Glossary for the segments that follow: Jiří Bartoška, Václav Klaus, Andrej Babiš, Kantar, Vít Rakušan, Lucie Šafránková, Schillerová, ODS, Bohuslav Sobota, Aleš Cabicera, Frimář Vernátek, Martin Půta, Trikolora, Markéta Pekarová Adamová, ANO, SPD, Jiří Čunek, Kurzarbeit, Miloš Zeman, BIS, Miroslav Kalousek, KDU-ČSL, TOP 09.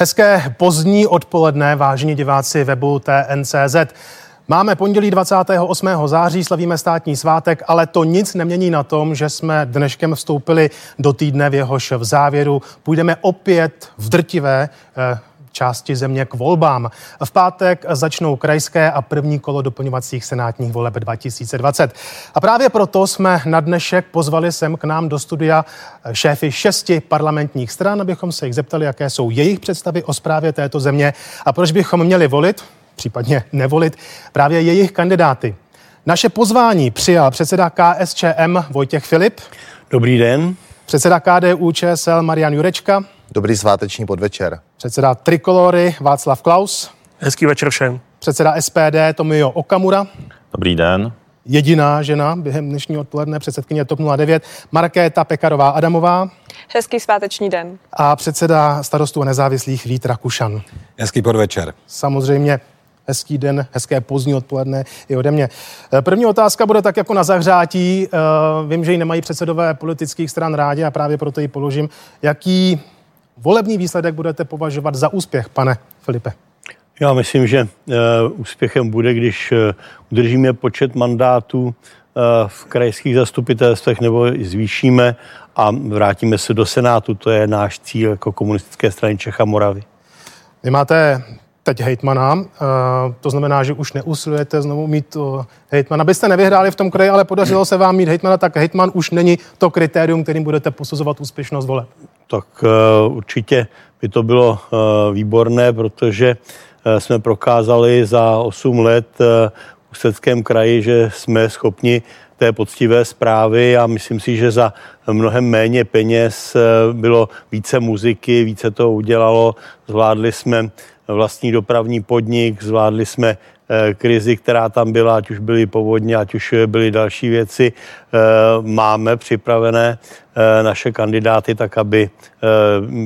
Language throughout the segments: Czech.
Hezké pozdní odpoledne, vážení diváci webu TNCZ. Máme pondělí 28. září, slavíme státní svátek, ale to nic nemění na tom, že jsme dneškem vstoupili do týdne, v jehož v závěru půjdeme opět v drtivé části země k volbám. V pátek začnou krajské a první kolo doplňovacích senátních voleb 2020. A právě proto jsme na dnešek pozvali sem k nám do studia šéfy 6 parlamentních stran, abychom se jich zeptali, jaké jsou jejich představy o správě této země a proč bychom měli volit, případně nevolit, právě jejich kandidáty. Naše pozvání přijal předseda KSČM Vojtěch Filip. Dobrý den. Předseda KDU-ČSL Marian Jurečka. Dobrý sváteční podvečer. Předseda Trikolory Václav Klaus. Hezký večer všem. Předseda SPD Tomio Okamura. Dobrý den. Jediná žena během dnešního odpoledne, předsedkyně TOP 09, Markéta Pekarová Adamová. Hezký sváteční den. A předseda Starostů a nezávislých Vít Rakušan. Hezký podvečer. Samozřejmě hezký den, hezké pozdní odpoledne i ode mě. První otázka bude tak jako na zahřátí. Vím, že ji nemají předsedové politických stran rádi a právě proto ji položím. Jaký volební výsledek budete považovat za úspěch, pane Filipe? Já myslím, že úspěchem bude, když udržíme počet mandátů v krajských zastupitelstvech nebo zvýšíme a vrátíme se do Senátu. To je náš cíl jako Komunistické strany Čech a Moravy. Vy máte teď hejtmana, to znamená, že už neusilujete znovu mít hejtmana. Byste nevyhráli v tom kraji, ale podařilo se vám mít hejtmana, tak hejtman už není to kritérium, kterým budete posuzovat úspěšnost voleb. Tak určitě by to bylo výborné, protože jsme prokázali za 8 let v Ústeckém kraji, že jsme schopni té poctivé zprávy a myslím si, že za mnohem méně peněz bylo více muziky, více toho udělalo. Zvládli jsme vlastní dopravní podnik, zvládli jsme krizi, která tam byla, ať už byly povodně, ať už byly další věci. Máme připravené naše kandidáty tak, aby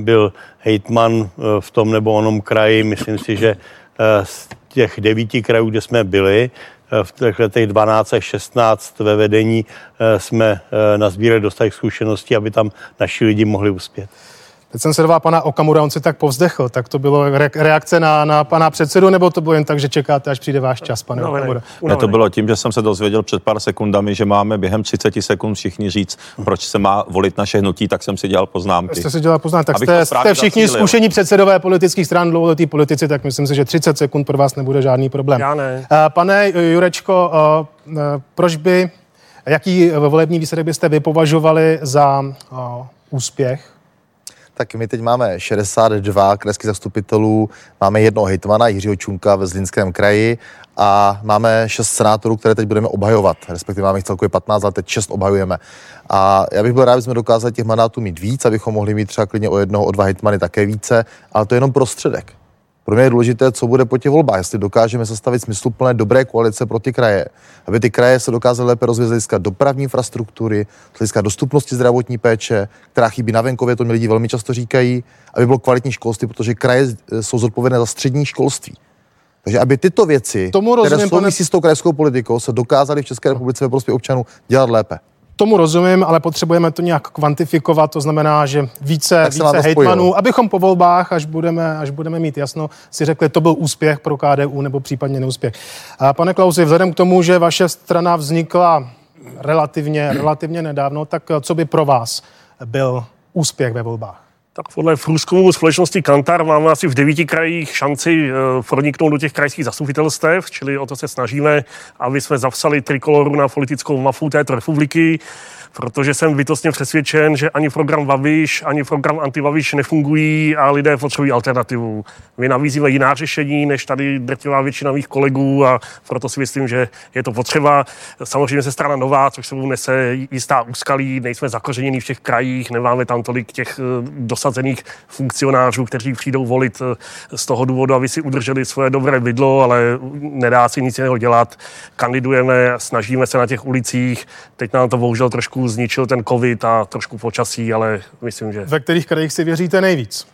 byl hejtman v tom nebo onom kraji. Myslím si, že z těch 9 krajů, kde jsme byli, v těch letech 12 až 16 ve vedení jsme nazbírali dostatek zkušeností, aby tam naši lidi mohli uspět. Teď jsem sledoval pana Okamura, on si tak povzdechl. Tak to bylo reakce na pana předsedu, nebo to bylo jen tak, že čekáte, až přijde váš čas, pane Okamura? Ne, to bylo tím, že jsem se dozvěděl před pár sekundami, že máme během 30 sekund všichni říct, proč se má volit naše hnutí, tak jsem si dělal poznámky. Jste si dělal poznámky, tak jste všichni zkušení předsedové politických stran, dlouholetí politici, tak myslím si, že 30 sekund pro vás nebude žádný problém. Já ne. Pane Jurečko, proč by, jaký volební výsledek byste vy považovali za úspěch? Tak my teď máme 62 krajských zastupitelů, máme jednoho hejtmana, Jiřího Čunka ve Zlínském kraji a máme 6 senátorů, které teď budeme obhajovat, respektive máme jich celkově 15, ale teď 6 obhajujeme. A já bych byl rád, abychom dokázali těch mandátů mít víc, abychom mohli mít třeba klidně o jednoho, o 2 hejtmany také více, ale to je jenom prostředek. Pro mě je důležité, co bude po těch volbách, jestli dokážeme sestavit smysluplné dobré koalice pro ty kraje, aby ty kraje se dokázaly lépe rozvíjet z hlediska dopravní infrastruktury, z hlediska dostupnosti zdravotní péče, která chybí na venkově, to mi lidi velmi často říkají, aby bylo kvalitní školství, protože kraje jsou zodpovědné za střední školství. Takže aby tyto věci, které souvisí s tou krajskou politikou, se dokázaly v České republice ve prospěch občanů dělat lépe. Tomu rozumím, ale potřebujeme to nějak kvantifikovat, to znamená, že více hejtmanů, abychom po volbách, až budeme mít jasno, si řekli, to byl úspěch pro KDU nebo případně neúspěch. A pane Klausi, vzhledem k tomu, že vaše strana vznikla relativně nedávno, tak co by pro vás byl úspěch ve volbách? Tak podle průzkumu společnosti Kantar máme asi v 9 krajích šanci proniknout do těch krajských zastupitelstev, čili o to se snažíme, aby jsme zapsali Trikoloru na politickou mapu této republiky, protože jsem bytostně přesvědčen, že ani program Babiš, ani program Antibabiš nefungují a lidé potřebují alternativu. My nabízíme jiná řešení, než tady drtivá většina mých kolegů a proto si myslím, že je to potřeba. Samozřejmě se strana nová, což sebou nese jistá úskalí, nejsme zakořenění v těch krajích, nemáme tam tolik těch dosazených funkcionářů, kteří přijdou volit z toho důvodu, aby si udrželi svoje dobré bydlo, ale nedá si nic jiného dělat. Kandidujeme, snažíme se na těch ulicích. Teď nám to bohužel trošku zničil ten covid a trošku počasí, ale myslím, že... Ve kterých krajích si věříte nejvíc?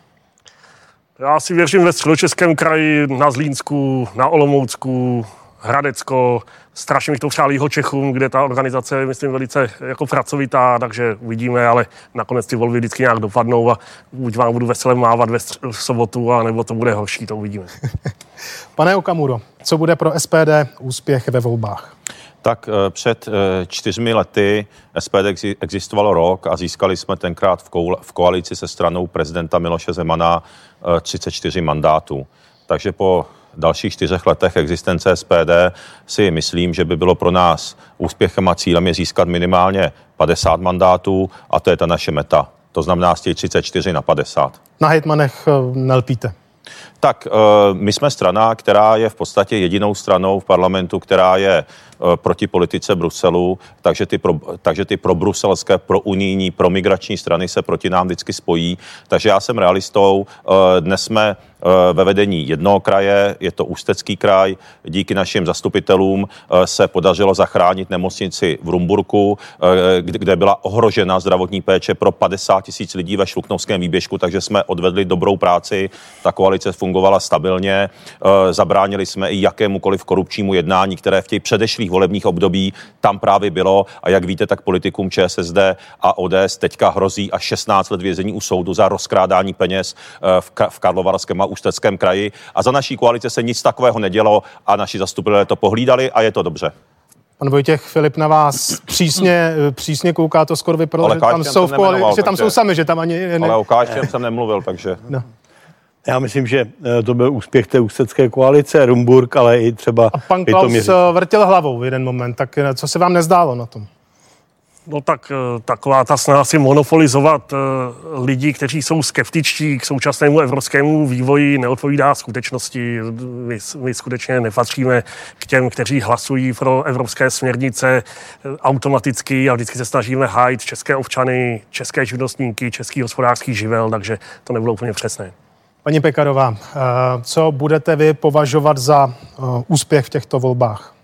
Já si věřím ve Středočeském kraji, na Zlínsku, na Olomoucku, Hradecko, strašně bych to přál Jihočechům, kde ta organizace je, myslím, velice jako pracovitá, takže uvidíme, ale nakonec ty volby vždycky nějak dopadnou a buď vám budu vesele mávat v sobotu, anebo to bude horší, to uvidíme. Pane Okamuro, co bude pro SPD úspěch ve volbách? Tak před 4 lety SPD existovalo rok a získali jsme tenkrát v koalici se stranou prezidenta Miloše Zemana 34 mandátů. Takže po dalších 4 letech existence SPD si myslím, že by bylo pro nás úspěchem a cílem je získat minimálně 50 mandátů a to je ta naše meta. To znamená z těch 34 na 50. Na hejtmanech nelpíte. Tak my jsme strana, která je v podstatě jedinou stranou v parlamentu, která je proti politice Bruselu, takže ty probruselské, prounijní, promigrační strany se proti nám vždycky spojí. Takže já jsem realistou, dnes jsme ve vedení jednoho kraje, je to Ústecký kraj, díky našim zastupitelům se podařilo zachránit nemocnici v Rumburku, kde byla ohrožena zdravotní péče pro 50 000 lidí ve Šluknovském výběžku, takže jsme odvedli dobrou práci, ta koalice fungovala stabilně, zabránili jsme i jakémukoliv korupčnímu jednání, které v těch předešlých volebních období tam právě bylo a jak víte, tak politikům ČSSD a ODS teďka hrozí až 16 let vězení u soudu za rozkrádání peněz v Karlovarském a Ústeckém kraji a za naší koalice se nic takového nedělo a naši zastupitelé to pohlídali a je to dobře. Pan Vojtěch Filip na vás přísně kouká, to skoro vypadalo, že tam jsou v koalici, že tam jsou sami, že tam ani... Ne. Ale o KSČM jsem nemluvil, takže... No. Já myslím, že to byl úspěch té ústecké koalice, Rumburk, ale i třeba... A pan Klaus vrtil hlavou v jeden moment, tak co se vám nezdálo na tom? No tak taková ta snaha si monopolizovat lidi, kteří jsou skeptičtí k současnému evropskému vývoji, neodpovídá skutečnosti. My skutečně nepatříme k těm, kteří hlasují pro evropské směrnice automaticky a vždycky se snažíme hájit české občany, české živnostníky, český hospodářský živel, takže to nebylo úplně přesné. Paní Pekarová, co budete vy považovat za úspěch v těchto volbách?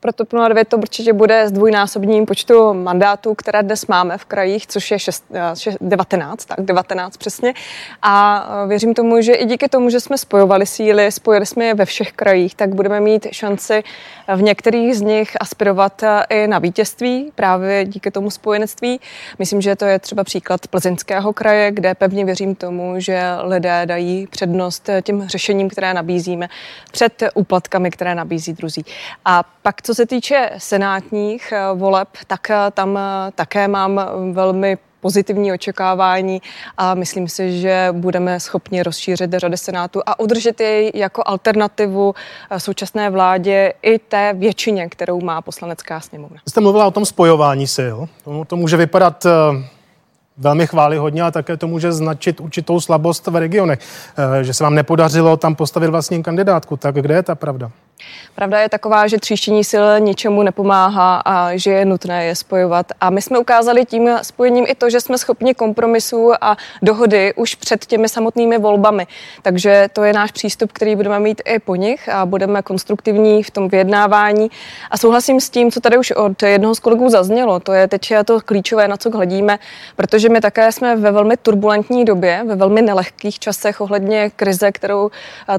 Pro TOP 09 to určitě bude s dvojnásobním počtu mandátů, které dnes máme v krajích, což je 19 přesně. A věřím tomu, že i díky tomu, že jsme spojovali síly, spojili jsme je ve všech krajích, tak budeme mít šanci v některých z nich aspirovat i na vítězství, právě díky tomu spojenectví. Myslím, že to je třeba příklad Plzeňského kraje, kde pevně věřím tomu, že lidé dají přednost těm řešením, které nabízíme, před úplatkami, které nabízí druzí. A pak, co se týče senátních voleb, tak tam také mám velmi pozitivní očekávání a myslím si, že budeme schopni rozšířit řady senátu a udržet jej jako alternativu současné vládě i té většině, kterou má Poslanecká sněmovna. Jste mluvila o tom spojování sil. To může vypadat velmi chvályhodně, ale také to může značit určitou slabost v regionech. Že se vám nepodařilo tam postavit vlastní kandidátku. Tak kde je ta pravda? Pravda je taková, že tříštění sil ničemu nepomáhá a že je nutné je spojovat. A my jsme ukázali tím spojením i to, že jsme schopni kompromisů a dohody už před těmi samotnými volbami. Takže to je náš přístup, který budeme mít i po nich a budeme konstruktivní v tom vyjednávání. A souhlasím s tím, co tady už od jednoho z kolegů zaznělo. To je teď to klíčové, na co hledíme, protože my také jsme ve velmi turbulentní době, ve velmi nelehkých časech ohledně krize, kterou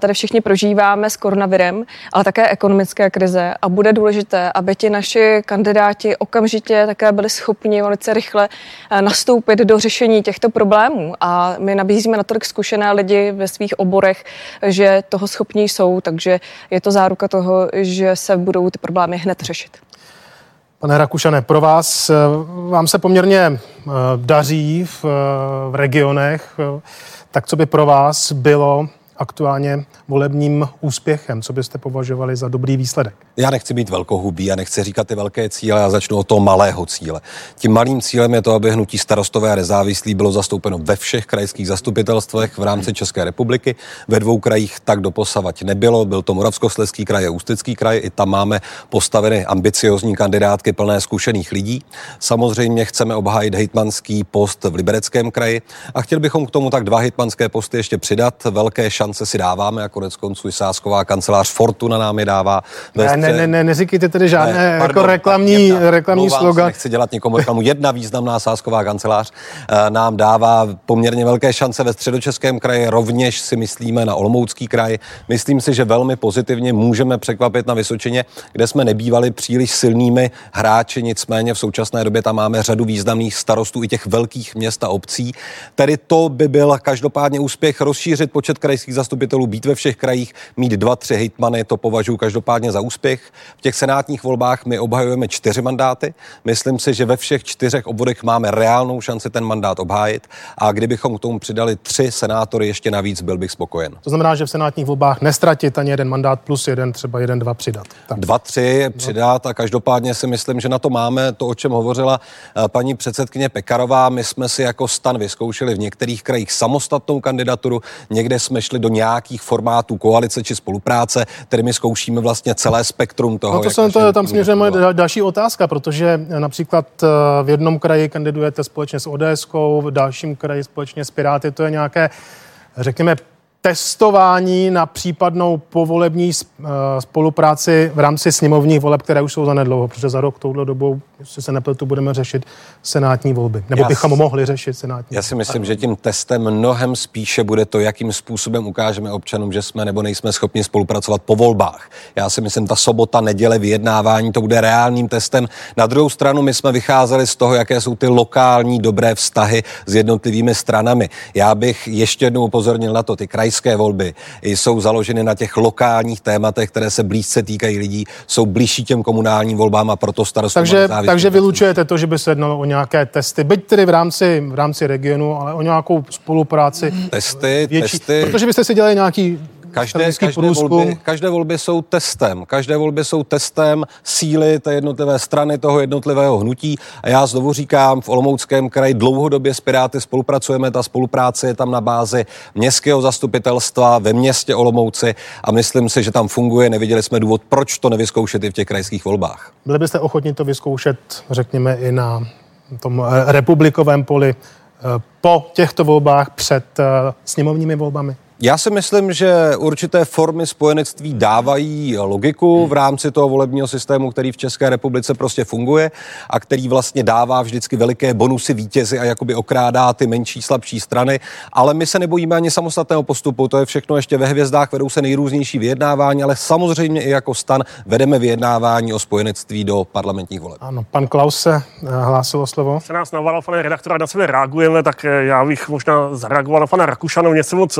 tady všichni prožíváme s koronavirem, ale také ekonomické krize a bude důležité, aby ti naši kandidáti okamžitě také byli schopni velice rychle nastoupit do řešení těchto problémů a my nabízíme natolik zkušené lidi ve svých oborech, že toho schopní jsou, takže je to záruka toho, že se budou ty problémy hned řešit. Pane Rakušane, pro vás, vám se poměrně daří v regionech, tak co by pro vás bylo aktuálně volebním úspěchem? Co byste považovali za dobrý výsledek? Já nechci být velkohubý a nechci říkat ty velké cíle, já začnu od toho malého cíle. Tím malým cílem je to, aby hnutí Starostové a nezávislí bylo zastoupeno ve všech krajských zastupitelstvech v rámci České republiky. Ve 2 krajích tak doposavať nebylo, byl to Moravskoslezský kraj a Ústecký kraj, i tam máme postaveny ambiciozní kandidátky plné zkušených lidí. Samozřejmě chceme obhájit hejtmanský post v Libereckém kraji a chtěl bychom k tomu tak 2 hejtmanské posty ještě přidat, velké šance si dáváme a konec konců i sázková kancelář Fortuna nám je dává. Neříkejte tedy žádné reklamní slogan. Nechci dělat nikomu reklamu. Jedna významná sázková kancelář nám dává poměrně velké šance ve Středočeském kraji, rovněž si myslíme na Olomoucký kraj. Myslím si, že velmi pozitivně můžeme překvapit na Vysočině, kde jsme nebývali příliš silnými hráči, nicméně v současné době tam máme řadu významných starostů i těch velkých měst a obcí. Tedy to by byl každopádně úspěch, rozšířit počet krajských zastupitelů, být ve všech krajích, mít 2-3 hejtmany, to považuji každopádně za úspěch. V těch senátních volbách my obhajujeme 4 mandáty. Myslím si, že ve všech 4 obvodech máme reálnou šanci ten mandát obhájit a kdybychom k tomu přidali 3 senátory ještě navíc, byl bych spokojen. To znamená, že v senátních volbách nestratit ani jeden mandát plus jeden, třeba 1-2 přidat. 2-3 přidat a každopádně si myslím, že na to máme to, o čem hovořila paní předsedkyně Pekarová. My jsme si jako STAN vyzkoušeli v některých krajích samostatnou kandidaturu, někde jsme šli do nějakých formátů koalice či spolupráce, tedy my zkoušíme vlastně celé spektrum toho. No to jsem to tam směřuje moje další otázka, protože například v jednom kraji kandidujete společně s ODS-kou, v dalším kraji společně s Piráty, to je nějaké, řekněme, testování na případnou povolební spolupráci v rámci sněmovních voleb, které už jsou zanedlouho, protože za rok touhle dobou, jestli se nepletu, budeme řešit senátní volby. Nebo bychom mohli řešit senátní volby. Já si myslím, že tím testem mnohem spíše bude to, jakým způsobem ukážeme občanům, že jsme nebo nejsme schopni spolupracovat po volbách. Já si myslím, ta sobota, neděle, vyjednávání, to bude reálným testem. Na druhou stranu my jsme vycházeli z toho, jaké jsou ty lokální dobré vztahy s jednotlivými stranami. Já bych ještě jednou upozornil na to, ty krajské volby jsou založeny na těch lokálních tématech, které se blízce týkají lidí, jsou blížší těm komunálním volbám a proto starostům. Takže vylučujete to, že by se jednalo o nějaké testy, byť tedy v rámci regionu, ale o nějakou spolupráci testy. Protože byste si dělali nějaký Každé volby jsou testem síly té jednotlivé strany, toho jednotlivého hnutí a já znovu říkám, v Olomouckém kraji dlouhodobě s Piráty spolupracujeme, ta spolupráce je tam na bázi městského zastupitelstva ve městě Olomouci a myslím si, že tam funguje, neviděli jsme důvod, proč to nevyzkoušet i v těch krajských volbách. Byli byste ochotni to vyzkoušet, řekněme, i na tom republikovém poli po těchto volbách před sněmovními volbami? Já si myslím, že určité formy spojenectví dávají logiku v rámci toho volebního systému, který v České republice prostě funguje a který vlastně dává vždycky veliké bonusy vítězi a jakoby okrádá ty menší, slabší strany, ale my se nebojíme ani samostatného postupu, to je všechno ještě ve hvězdách, vedou se nejrůznější vyjednávání, ale samozřejmě i jako STAN vedeme vyjednávání o spojenectví do parlamentních voleb. Ano, pan Klaus se hlásil o slovo. Se nás naválal, pane redaktora, na sebe reagujeme, tak já bych možná zareagoval na pana Rakušana, mě se moc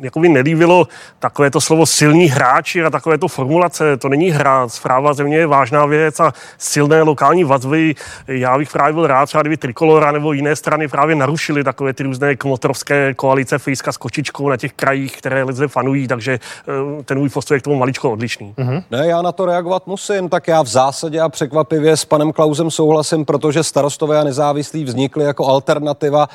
jakoby nelíbilo takové to slovo silní hráči a takové to formulace, to není hra, správa země je vážná věc a silné lokální vazby, já bych právě byl rád, třeba kdyby Trikolora nebo jiné strany právě narušily takové ty různé kmotrovské koalice Fejska s kočičkou na těch krajích, které lidé fanují, takže ten můj postoj je k tomu maličko odlišný. Mm-hmm. Ne, já na to reagovat musím, tak já v zásadě a překvapivě s panem Klausem souhlasím, protože starostové a nezávislí vznikly jako alternativa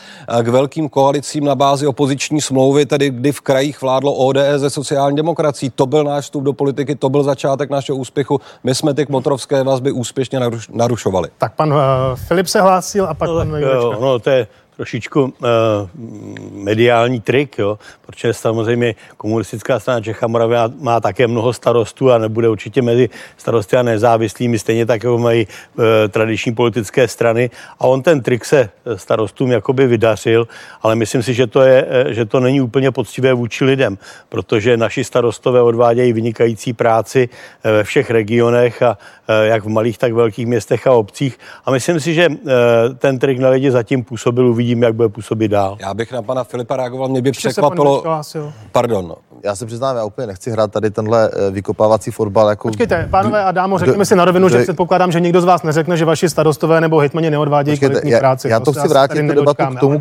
k velkým koalicím na bázi opoziční smlouvy, tedy kdy v krajích vládlo ODS ze sociální demokracií. To byl náš vstup do politiky, to byl začátek našeho úspěchu. My jsme ty kmotrovské vazby úspěšně narušovali. Tak pan Filip se hlásil a pak pan Jurečka. No, to je trošičku mediální trik, jo, protože samozřejmě Komunistická strana Čech a Moravy má také mnoho starostů a nebude určitě mezi starosty a nezávislými, stejně tak jako mají tradiční politické strany a on ten trik se starostům jakoby vydařil, ale myslím si, že to není úplně poctivé vůči lidem, protože naši starostové odvádějí vynikající práci ve všech regionech a jak v malých, tak velkých městech a obcích a myslím si, že ten trik na lidi zatím působil, uvidíme, jak bude působit dál. Já bych na pana Filipa reagoval, mě by překvapilo. Pardon. Já se přiznám, já úplně nechci hrát tady tenhle vykopávací fotbal jako. Počkejte, pánové a dámo, řekněme si na rovinu, že předpokládám, že nikdo z vás neřekne, že vaši starostové nebo hejtmani neodvádějí kvalitní práci. Já to chci vrátit do debatu k tomu,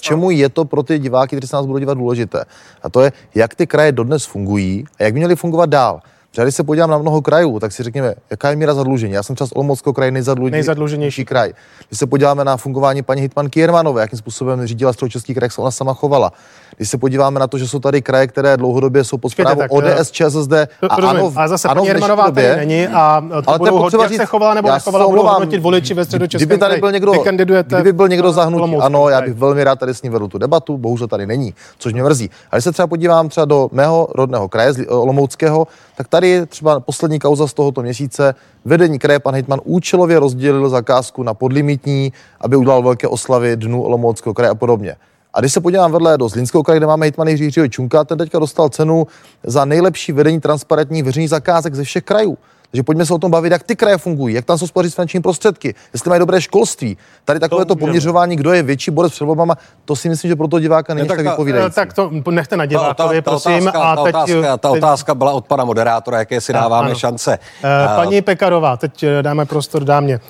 čemu je to pro ty diváky, kteří se nás budou dívat, důležité. A to je, jak ty kraje dodnes fungují a jak by měly fungovat dál. Protože když se podívám na mnoho krajů, tak si řekněme, jaká je míra zadlužení. Já jsem třeba z Olomouckého kraje nejzadluženější kraj. Když se podíváme na fungování paní hitmanky Jermanové, jakým způsobem řídila Středočeský kraj, jak se ona sama chovala. Když se podíváme na to, že jsou tady kraje, které dlouhodobě jsou pod správou ODS, ČSSD a ANO, a zase paní Jermanová tady není a to budou hodit, jak se chovala nebo nechovala, budou hodnotit voliči ve Středočeském kraji. Kdyby byl někdo zahnutý ANO, já bych velmi rád tady s ním vedl tu debatu, bohužel tady není, což mě mrzí. A když se třeba podívám třeba do mého rodného kraje olomouckého, tak tady třeba poslední kauza z tohoto měsíce, vedení kraje pan hejtman účelově rozdělil zakázku na podlimitní, aby udělal velké oslavy dnu Olomouckého kraje a podobně. A když se podívám vedle do Zlínského kraje, kde máme hejtmana Jiřího Čunka, ten teďka dostal cenu za nejlepší vedení transparentních veřejných zakázek ze všech krajů. Takže pojďme se o tom bavit, jak ty kraje fungují, jak tam jsou spoří finanční prostředky, jestli mají dobré školství. Tady takové to poměřování, kdo je větší borec před volbama, to si myslím, že pro toho diváka není tak vypovídající. Tak to nechte na divákovi, prosím. Ta otázka byla od pana moderátora, jaké si dáváme šance. Paní Pekarová, teď dáme prostor dámě.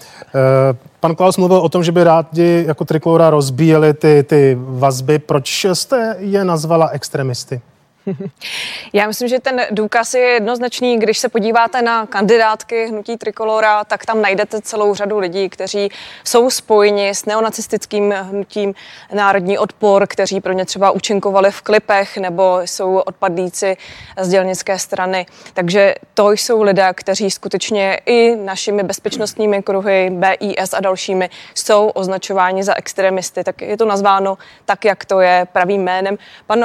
Pan Klaus mluvil o tom, že by rádi jako Trikolora rozbíjeli ty vazby. Proč jste je nazvala extremisty? Já myslím, že ten důkaz je jednoznačný. Když se podíváte na kandidátky hnutí Trikolora, tak tam najdete celou řadu lidí, kteří jsou spojeni s neonacistickým hnutím Národní odpor, kteří pro ně třeba účinkovali v klipech nebo jsou odpadlíci z dělnické strany. Takže to jsou lidé, kteří skutečně i našimi bezpečnostními kruhy, BIS a dalšími jsou označováni za extremisty. Tak je to nazváno tak, jak to je, pravým jménem. Pan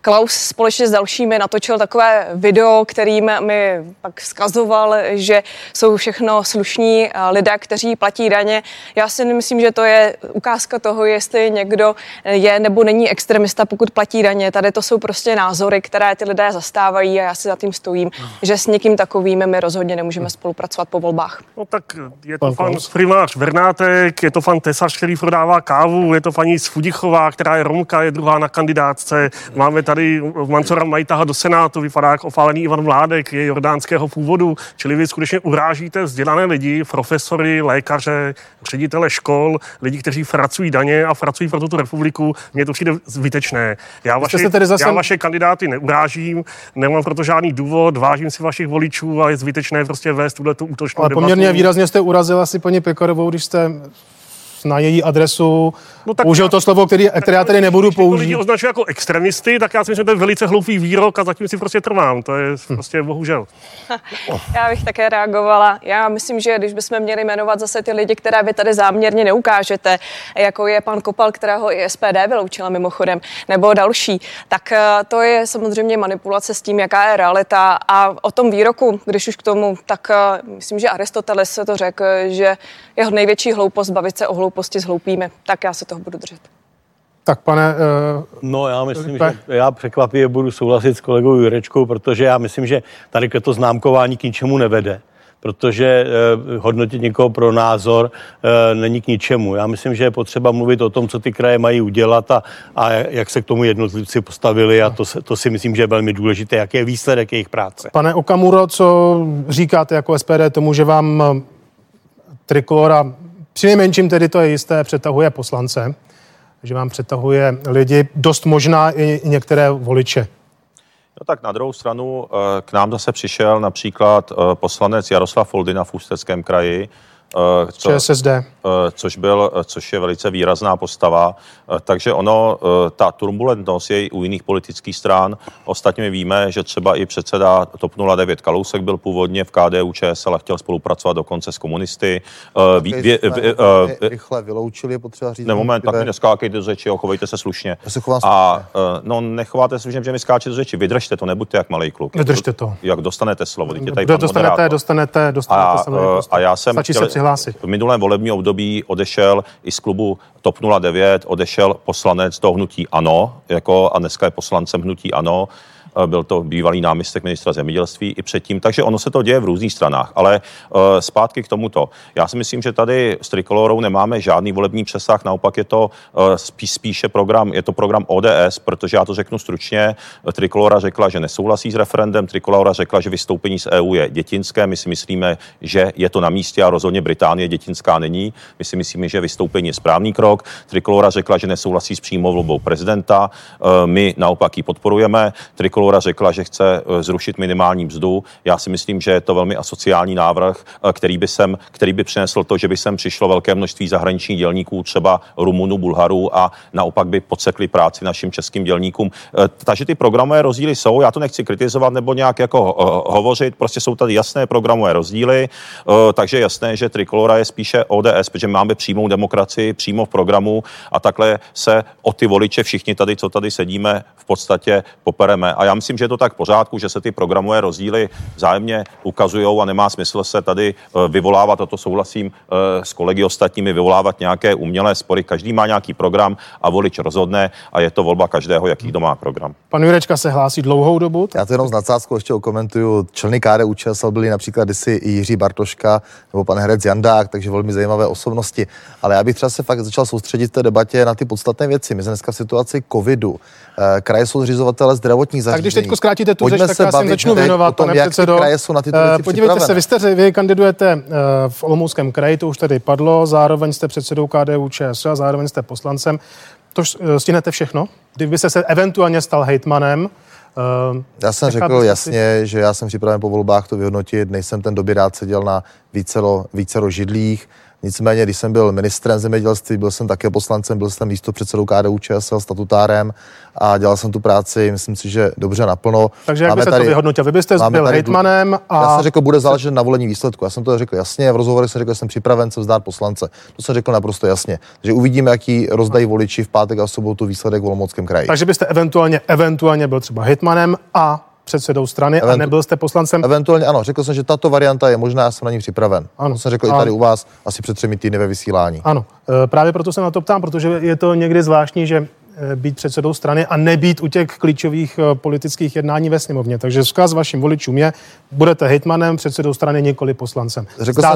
Klaus společně s dalšími natočil takové video, kterým mi pak vzkazoval, že jsou všechno slušní lidé, kteří platí daně. Já si nemyslím, že to je ukázka toho, jestli někdo je nebo není extremista, pokud platí daně. Tady to jsou prostě názory, které ty lidé zastávají a já si za tím stojím, že s někým takovým my rozhodně nemůžeme spolupracovat po volbách. No tak je to pan Frimář Vernátek, je to pan Tesař, který prodává kávu, je to paní Sfudichová, která je Romka, je druhá na kandidátce. Máme tady Mancora Majtaha do Senátu, vypadá jako ofálený Ivan Mládek, je jordánského původu, čili vy skutečně urážíte vzdělané lidi, profesory, lékaře, ředitele škol, lidi, kteří fracují daně a fracují pro tuto republiku. Mně to přijde zbytečné. Já vaše kandidáty neurážím, nemám proto žádný důvod, vážím si vašich voličů a je zbytečné prostě vést tuhletu útočnou debatu. Ale poměrně výrazně jste urazil asi paní Pekarovou, když jste na její adresu. No tak, použil to slovo, které já tady nebudu použít. Když lidi označují jako extremisty, tak já si myslím, že to je velice hloupý výrok a zatím si prostě trvám. To je prostě bohužel. Já bych také reagovala. Já myslím, že když bychom měli jmenovat zase ty lidi, které vy tady záměrně neukážete, jako je pan Kopal, kterého i SPD vyloučila mimochodem, nebo další, tak to je samozřejmě manipulace s tím, jaká je realita. A o tom výroku, když už k tomu, tak myslím, že Aristoteles se to řekl, že jeho největší hloupost bavit se o hlouposti s hloupými, tak já se toho budu držet. Tak pane... já myslím, že já překvapivě budu souhlasit s kolegou Jurečkou, protože já myslím, že tady to známkování k ničemu nevede, protože hodnotit někoho pro názor není k ničemu. Já myslím, že je potřeba mluvit o tom, co ty kraje mají udělat a jak se k tomu jednotlivci postavili a to si myslím, že je velmi důležité, jaký je výsledek jejich práce. Pane Okamuro, co říkáte jako SPD tomu, že vám Trikolora přinejmenším tedy to je jisté, přetahuje poslance, že vám přetahuje lidi, dost možná i některé voliče. No tak na druhou stranu k nám zase přišel například poslanec Jaroslav Foldyna v Ústeckém kraji, ČSSD. Což je velice výrazná postava. Takže ta turbulentnost je i u jiných politických stran. Ostatně my víme, že třeba i předseda TOP 09 Kalousek byl původně v KDU-ČSL a chtěl spolupracovat dokonce s komunisty. Rychle vyloučili, je potřeba říct. Ne, moment, tak mi neskákejte do řeči, chovejte se slušně. Já se chovám slušně. Nechováte se slušně, že mi skáčete do řeči. Vydržte to, nebuďte jak malý kluk. Vydržte to. Jak dostanete slovo? A já jsem v minulém volebním období odešel i z klubu TOP 09, odešel poslanec do hnutí ANO, a dneska je poslancem hnutí ANO, byl to bývalý náměstek ministra zemědělství i předtím, takže ono se to děje v různých stranách, ale zpátky k tomuto. Já si myslím, že tady s Trikolorou nemáme žádný volební přesah, naopak je to spíše program, je to program ODS, protože já to řeknu stručně, Trikolora řekla, že nesouhlasí s referendem, Trikolora řekla, že vystoupení z EU je dětinské, my si myslíme, že je to na místě a rozhodně Británie dětinská není, my si myslíme, že vystoupení je správný krok, Trikolora řekla, že nesouhlasí s přímou volbou prezidenta, my naopak ji podporujeme, Trikolora Trikolora řekla, že chce zrušit minimální mzdu. Já si myslím, že je to velmi asociální návrh, který by přinesl to, že by sem přišlo velké množství zahraničních dělníků, třeba Rumunů, Bulharů, a naopak by podsekli práci našim českým dělníkům. Takže ty programové rozdíly jsou, já to nechci kritizovat nebo nějak jako hovořit, prostě jsou tady jasné programové rozdíly, takže jasné, že Trikolora je spíše ODS, protože máme přímou demokracii přímo v programu a takhle se o ty voliče všichni tady, co tady sedíme, v podstatě popereme. A já myslím, že je to tak v pořádku, že se ty programové rozdíly vzájemně ukazujou a nemá smysl se tady vyvolávat, a to souhlasím s kolegy ostatními, vyvolávat nějaké umělé spory. Každý má nějaký program a volič rozhodne a je to volba každého, jaký kdo má program. Pan Jurečka se hlásí dlouhou dobu. Já to jenom s nadsázkou ještě okomentuju. Členy KDU-ČSL byli například kdysi i Jiří Bartoška nebo pan herec Jandák, takže velmi zajímavé osobnosti. Ale já bych třeba se fakt začal soustředit v té debatě na ty podstatné věci. My jsme dneska v situaci covidu. Kraje jsou zřizovatele zdravotních zařízení. Tak když teď zkrátíte tu řeč, tak já se začnu věnovat, pane předsedo. Podívejte se, vy kandidujete v Olomouckém kraji, to už tady padlo, zároveň jste předsedou KDU-ČSL, zároveň jste poslancem. To stihnete všechno? Kdybyste se eventuálně stal hejtmanem, já jsem řekl jasně, že já jsem připraven po volbách to vyhodnotit, nejsem ten doběrát, seděl na vícero židlích. Nicméně, když jsem byl ministrem zemědělství, byl jsem také poslancem, byl jsem místopředsedou KDU-ČSL, statutárem a dělal jsem tu práci, myslím si, že dobře naplno. Takže jak byste to vyhodnotil? Vy byste byl hejtmanem a... Já jsem řekl, bude záležet na volení výsledku. Já jsem to řekl jasně, v rozhovorech jsem řekl, že jsem připraven se vzdát poslance. To jsem řekl naprosto jasně. Takže uvidíme, jaký rozdají voliči v pátek a sobotu výsledek v Olomouckém kraji. Takže byste eventuálně byl třeba hejtmanem a předsedou strany a nebyl jste poslancem? Eventuálně ano, řekl jsem, že tato varianta je možná, já jsem na ní připraven. Ano. To jsem řekl ano. I tady u vás asi před 3 týdny ve vysílání. Ano, právě proto se na to ptám, protože je to někdy zvláštní, že být předsedou strany a nebýt u těch klíčových politických jednání ve sněmovně. Takže vzkaz vašim voličům je, budete hejtmanem, předsedou strany, nikoli poslancem. Řekl jsem,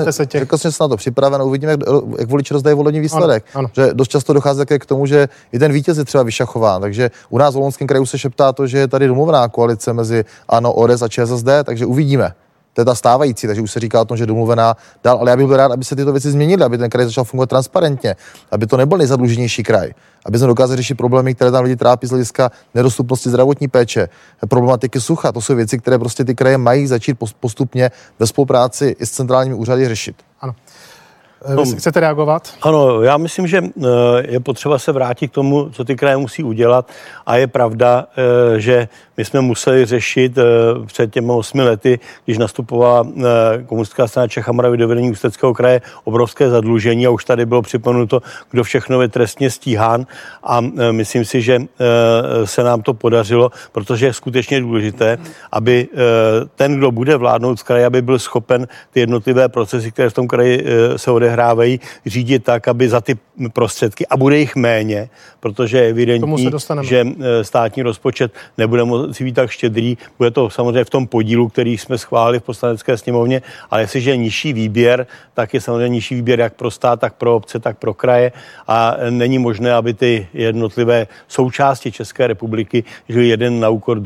že jsem na to připraven a uvidíme, jak voliči rozdají volební výsledek. Ano. Že dost často dochází také k tomu, že i ten vítěz je třeba vyšachován. Takže u nás v Olomouckém kraji se šeptá to, že je tady domluvná koalice mezi ANO, ODS a ČSSD, takže uvidíme. To je ta stávající, takže už se říká o tom, že domluvená dál, ale já bych byl rád, aby se tyto věci změnily, aby ten kraj začal fungovat transparentně, aby to nebyl nejzadluženější kraj, aby jsme dokázali řešit problémy, které tam lidi trápí z hlediska nedostupnosti zdravotní péče, problematiky sucha. To jsou věci, které prostě ty kraje mají začít postupně ve spolupráci i s centrálními úřady řešit. Ano. Vy chcete reagovat? Ano, já myslím, že je potřeba se vrátit k tomu, co ty kraje musí udělat, a je pravda, že my jsme museli řešit před těmi 8 lety, když nastupovala komunistická strana Čech a Moravy do vedení Ústeckého kraje, obrovské zadlužení a už tady bylo připomenuto, kdo všechno je trestně stíhán, a myslím si, že se nám to podařilo, protože je skutečně důležité, aby ten, kdo bude vládnout z kraje, aby byl schopen ty jednotlivé procesy, které v tom kraji se odehrávají, řídit tak, aby za ty prostředky, a bude jich méně, protože je evidentní, že státní rozpočet nebude moci být tak štědrý, bude to samozřejmě v tom podílu, který jsme schválili v Poslanecké sněmovně, ale jestliže je nižší výběr, tak je samozřejmě nižší výběr jak pro stát, tak pro obce, tak pro kraje, a není možné, aby ty jednotlivé součásti České republiky žili jeden na úkor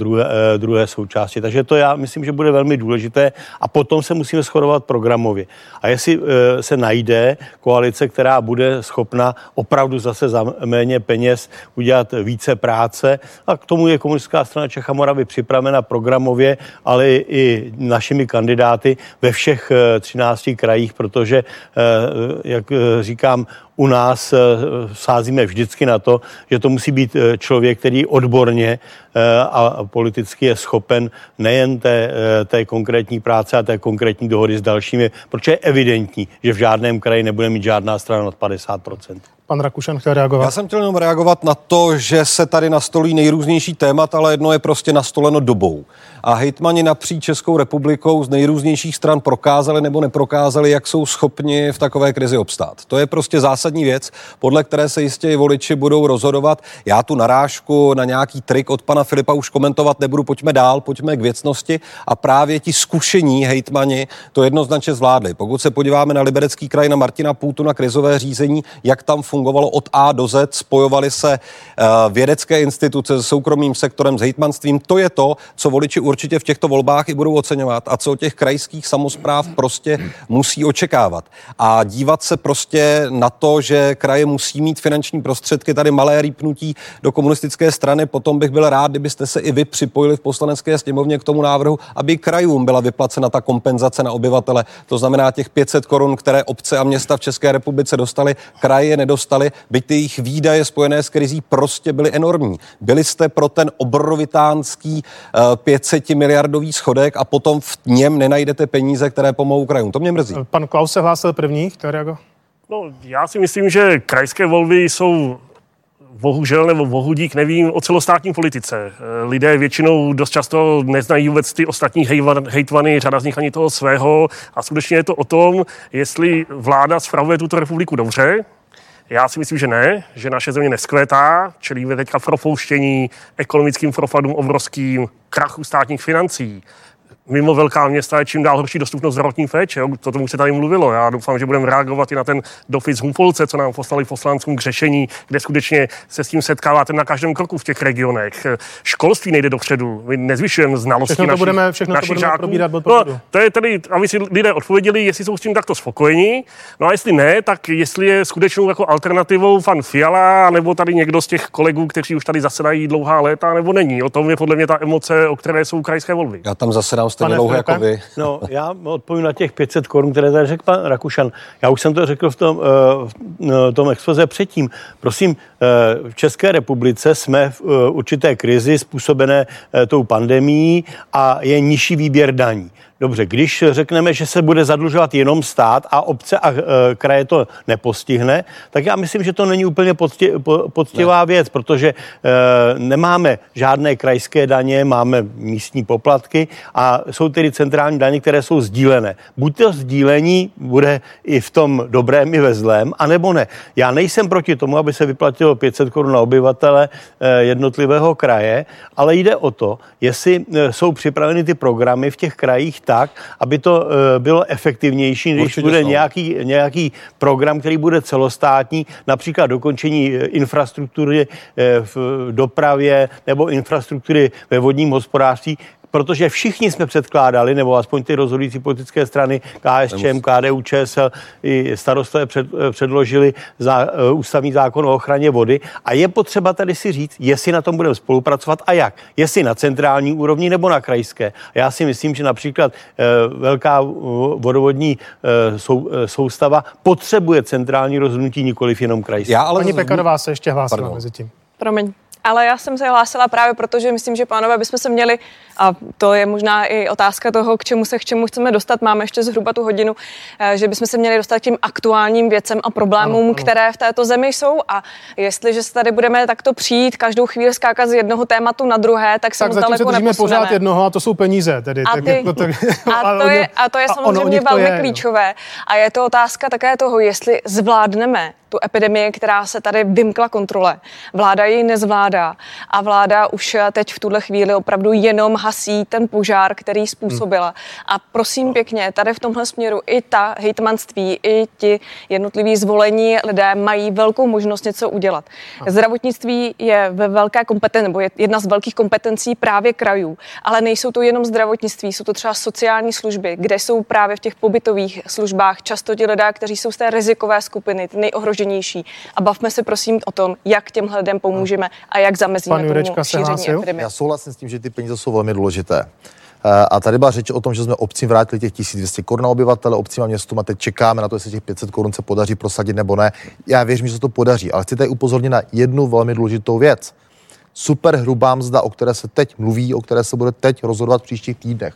druhé součásti. Takže to já myslím, že bude velmi důležité, a potom se musíme shodovat programově. A jestli se najde koalice, která bude schopna opravdu zase za méně peněz udělat více práce, a k tomu je komunistická strana Čech a Moravy připravena programově, ale i našimi kandidáty ve všech 13 krajích, protože, jak říkám, u nás sázíme vždycky na to, že to musí být člověk, který odborně a politicky je schopen nejen té konkrétní práce a té konkrétní dohody s dalšími, protože je evidentní, že v žádném kraji nebude mít žádná strana nad 50%. Pan Rakušan chtěl reagovat. Já jsem chtěl jenom reagovat na to, že se tady nastolí nejrůznější témat, ale jedno je prostě nastoleno dobou. A hejtmani napříč Českou republikou z nejrůznějších stran prokázali nebo neprokázali, jak jsou schopni v takové krizi obstát. To je prostě zásadní věc, podle které se jistě i voliči budou rozhodovat. Já tu narážku na nějaký trik od pana Filipa už komentovat nebudu, pojďme dál, pojďme k věcnosti, a právě ti zkušení hejtmani to jednoznačně zvládli. Pokud se podíváme na Liberecký kraj, na Martina Půtu, na krizové řízení, jak tam fungovalo od A do Z, spojovaly se vědecké instituce s soukromým sektorem, s hejtmanstvím. To je to, co voliči určitě v těchto volbách i budou oceňovat a co od těch krajských samospráv prostě musí očekávat. A dívat se prostě na to, že kraje musí mít finanční prostředky, tady malé rýpnutí do komunistické strany, potom bych byl rád, kdybyste se i vy připojili v Poslanecké sněmovně k tomu návrhu, aby krajům byla vyplacena ta kompenzace na obyvatele. To znamená těch 500 korun, které obce a města v České republice dostaly, kraje nedostaly, byť ty jejich výdaje spojené s krizí prostě byly enormní. Byli jste pro ten obrovitánský 500 miliardový schodek a potom v něm nenajdete peníze, které pomohou krajům. To mě mrzí. Pan Klaus se hlásil první, No, já si myslím, že krajské volby jsou bohužel nebo bohudík, nevím, o celostátní politice. Lidé většinou dost často neznají vůbec ty ostatní hejtvany, řada z nich ani toho svého a skutečně je to o tom, jestli vláda spravuje tuto republiku dobře. Já si myslím, že ne, že naše země nevzkvétá, čelíme teďka propouštění, ekonomickým propadům obrovským, krachu státních financí. Mimo velká města je čím dál horší dostupnost zdravotní péče. O tom už se tady mluvilo. Já doufám, že budeme reagovat i na ten dopis Humpolce, co nám poslali poslancům k řešení, kde skutečně se s tím setkáváte na každém kroku v těch regionech. Školství nejde dopředu. My nezvyšujeme znalosti našich žáků. No, to je tedy, aby si lidé odpověděli, jestli jsou s tím takto spokojení. No a jestli ne, tak jestli je skutečnou jako alternativou pan Fiala, nebo tady někdo z těch kolegů, kteří už tady zasedají dlouhá léta, nebo není. O tom je podle mě ta emoce, o které jsou krajské volby. Já tam zasedám. Pane Filipem, no, já odpovím na těch 500 korun, které tady řekl pan Rakušan. Já už jsem to řekl v tom expoze předtím. Prosím, v České republice jsme v určité krizi způsobené tou pandemií a je nižší výběr daní. Dobře, když řekneme, že se bude zadlužovat jenom stát a obce a kraje to nepostihne, tak já myslím, že to není úplně poctivá věc, protože nemáme žádné krajské daně, máme místní poplatky a jsou tedy centrální daně, které jsou sdílené. Buď to sdílení bude i v tom dobrém, i ve zlém, anebo ne. Já nejsem proti tomu, aby se vyplatilo 500 korun na obyvatele jednotlivého kraje, ale jde o to, jestli jsou připraveny ty programy v těch krajích tak, aby to bylo efektivnější, když určitě bude nějaký program, který bude celostátní, například dokončení infrastruktury v dopravě nebo infrastruktury ve vodním hospodářství, protože všichni jsme předkládali, nebo aspoň ty rozhodující politické strany, KSČM, KDU-ČSL, i starostové předložili ústavní zákon o ochraně vody. A je potřeba tady si říct, jestli na tom budeme spolupracovat a jak. Jestli na centrální úrovni nebo na krajské. Já si myslím, že například velká vodovodní soustava potřebuje centrální rozhodnutí, nikoliv jenom krajské. Paní Pekarová se ještě hlásila mezi tím. Promiň. Ale já jsem se hlásila právě proto, že myslím, že pánové bychom se měli, a to je možná i otázka toho, k čemu chceme dostat, máme ještě zhruba tu hodinu, že bychom se měli dostat k těm aktuálním věcem a problémům, které v této zemi jsou. A jestliže se tady budeme takto přijít, každou chvíli skákat z jednoho tématu na druhé, tak se mu daleko neposuneme. Tak zatím se držíme pořád jednoho a to jsou peníze. Tedy. A to je samozřejmě velmi klíčové. A je to otázka také toho, jestli zvládneme tu epidemii, která se tady vymkla kontrole. Vláda ji nezvládá a vláda už teď v tuhle chvíli opravdu jenom hasí ten požár, který způsobila. A prosím pěkně, tady v tomhle směru i ta hejtmanství, i ti jednotliví zvolení lidé mají velkou možnost něco udělat. Zdravotnictví je ve velké kompetenci, nebo je jedna z velkých kompetencí právě krajů, ale nejsou to jenom zdravotnictví, jsou to třeba sociální služby, kde jsou právě v těch pobytových službách často ti lidé, kteří jsou z té rizikové skupiny, ty nejohroženější. A bavme se prosím o tom, jak těm lidem pomůžeme a jak zamezíme tomu šíření epidemie. Já souhlasím s tím, že ty peníze jsou velmi důležité. A tady byla řeč o tom, že jsme obcím vrátili těch 1200 korun na obyvatele, obcím a městům a teď čekáme na to, jestli těch 500 korun se podaří prosadit nebo ne. Já věřím, že se to podaří, ale chci tady upozornit na jednu velmi důležitou věc. Superhrubá mzda, o které se teď mluví, o které se bude teď rozhodovat v příštích týdnech.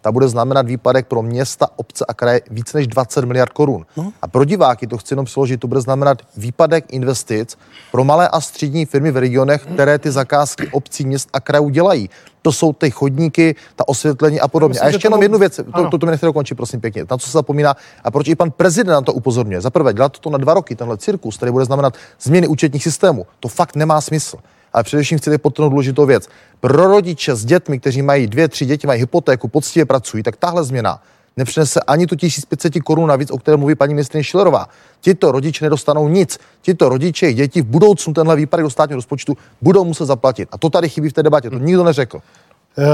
Ta bude znamenat výpadek pro města, obce a kraje víc než 20 miliard korun. A pro diváky, to chci jenom přeložit, to bude znamenat výpadek investic pro malé a střední firmy v regionech, které ty zakázky obcí, měst a krajů dělají. To jsou ty chodníky, ta osvětlení a podobně. Myslím, a ještě jenom jednu věc, to mi nechci dokončit, prosím pěkně, na co se zapomíná a proč i pan prezident na to upozorňuje. Za prvé, dělat to na 2 roky, tenhle cirkus, který bude znamenat změny účetních systémů. To fakt nemá smysl. Ale především chci podtrhnout důležitou věc. Pro rodiče s dětmi, kteří mají 2-3 děti, mají hypotéku, poctivě pracují, tak tahle změna nepřinese ani tu 1500 korun navíc, o které mluví paní ministryně Schillerová. Tito rodiče nedostanou nic. Tito rodiče i děti v budoucnu tenhle výpadek do státního rozpočtu budou muset zaplatit. A to tady chybí v té debatě, to nikdo neřekl.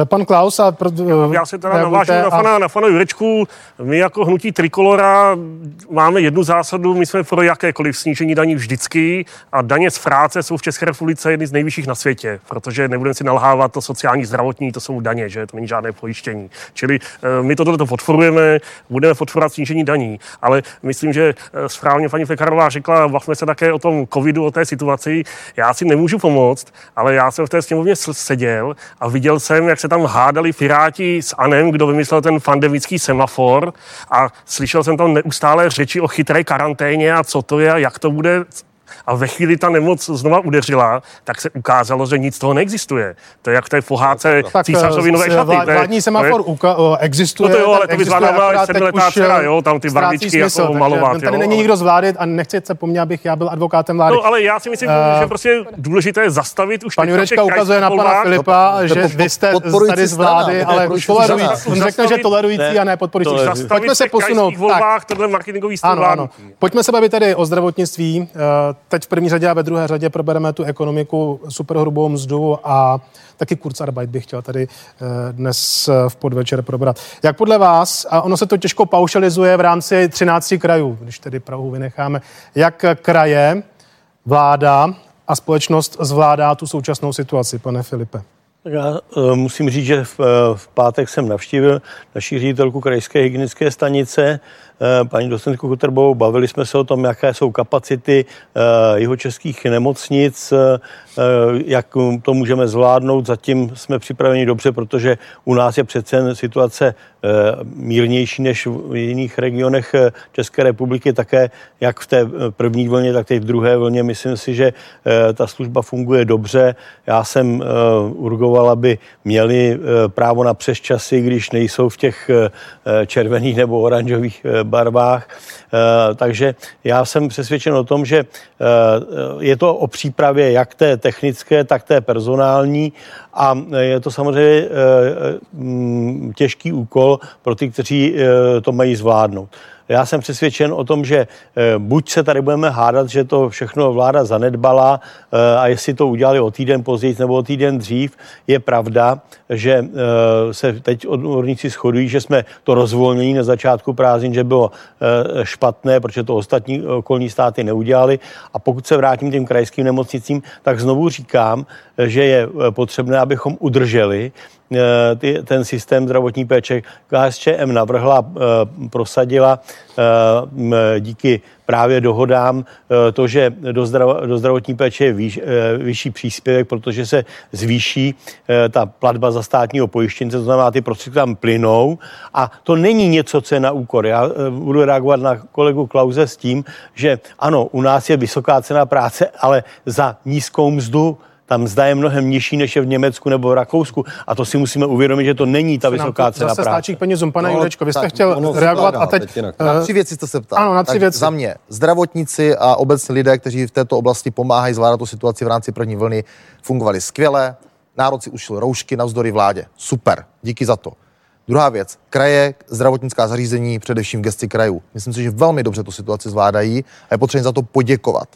Pan Klaus a... Já se teda navážu na pana Jurečku. My jako hnutí Trikolora máme jednu zásadu. My jsme pro jakékoliv snížení daní vždycky a daně z práce jsou v České republice jedny z nejvyšších na světě, protože nebudeme si nalhávat, to sociální, zdravotní, to jsou daně, že to není žádné pojištění. Čili my toto podporujeme, budeme podporovat snížení daní, ale myslím, že správně paní Pekarová řekla, bavme se také o tom covidu, o té situaci. Já si nemůžu pomoct, ale já jsem v té sněmovně seděl a viděl jsem, jak se tam hádali Piráti s Anem, kdo vymyslel ten pandemický semafor, a slyšel jsem tam neustále řeči o chytré karanténě a co to je a jak to bude. A ve chvíli ta nemoc znova udeřila, tak se ukázalo, že nic toho neexistuje. To je jak v té pohádce Císařovy nové šaty. Vládní semafor existuje. No to jo, ale to by zvládala 7letá dcera, jo, tam ty barvičky jako malovat. Tady není nikdo z vlády a nechci se po mně, abych já byl advokátem vlády. No ale já si myslím, že prostě důležité je zastavit už... Pan Jurečka ukazuje na pana Filipa, že vy jste tady z vlády, ale tolerující. On řekne, že tolerující a ne podporující. Pojďme se posunout. Pojďme se bavit tady o zdravotnictví. Teď v první řadě a ve druhé řadě probereme tu ekonomiku, superhrubou mzdu a taky Kurzarbeit bych chtěl tady dnes v podvečer probrat. Jak podle vás, a ono se to těžko paušalizuje v rámci 13 krajů, když tedy Prahu vynecháme, jak kraje, vláda a společnost zvládá tu současnou situaci, pane Filipe? Já musím říct, že v pátek jsem navštívil naši ředitelku krajské hygienické stanice, paní docentku Kutrbovou, bavili jsme se o tom, jaké jsou kapacity jihočeských nemocnic, jak to můžeme zvládnout. Zatím jsme připraveni dobře, protože u nás je přece situace mírnější než v jiných regionech České republiky, také jak v té první vlně, tak i v druhé vlně. Myslím si, že ta služba funguje dobře. Já jsem urgoval, aby měli právo na přesčasy, když nejsou v těch červených nebo oranžových barvách. Takže já jsem přesvědčen o tom, že je to o přípravě jak té technické, tak té personální a je to samozřejmě těžký úkol pro ty, kteří to mají zvládnout. Já jsem přesvědčen o tom, že buď se tady budeme hádat, že to všechno vláda zanedbala a jestli to udělali o týden později nebo o týden dřív, je pravda, že se teď odborníci shodují, že jsme to rozvolnění na začátku prázdnin, že bylo špatné, protože to ostatní okolní státy neudělali. A pokud se vrátím těm krajským nemocnicím, tak znovu říkám, že je potřebné, abychom udrželi ten systém zdravotní péče. KSČM navrhla, prosadila díky právě dohodám to, že do zdravotní péče je vyšší příspěvek, protože se zvýší ta platba za státního pojištěnce, to znamená, ty prostředky tam plynou a to není něco, co je na úkor. Já budu reagovat na kolegu Klause s tím, že ano, u nás je vysoká cena práce, ale za nízkou mzdu. Tam mzda je mnohem nižší, než je v Německu nebo v Rakousku. A to si musíme uvědomit, že to není ta vysoká cena práce. Zase stáčí k penězům. Pane Jurečko, vy jste chtěl reagovat a teď... Na tři věci jste se ptal. Ano, na tři věci. Za mě zdravotníci a obecně lidé, kteří v této oblasti pomáhají zvládat tu situaci v rámci první vlny, fungovali skvěle. Národ si ušil roušky navzdory vládě. Super, díky za to. Druhá věc, kraje, zdravotnická zařízení, především v gesci krajů. Myslím si, že velmi dobře tu situaci zvládají a je potřeba za to poděkovat.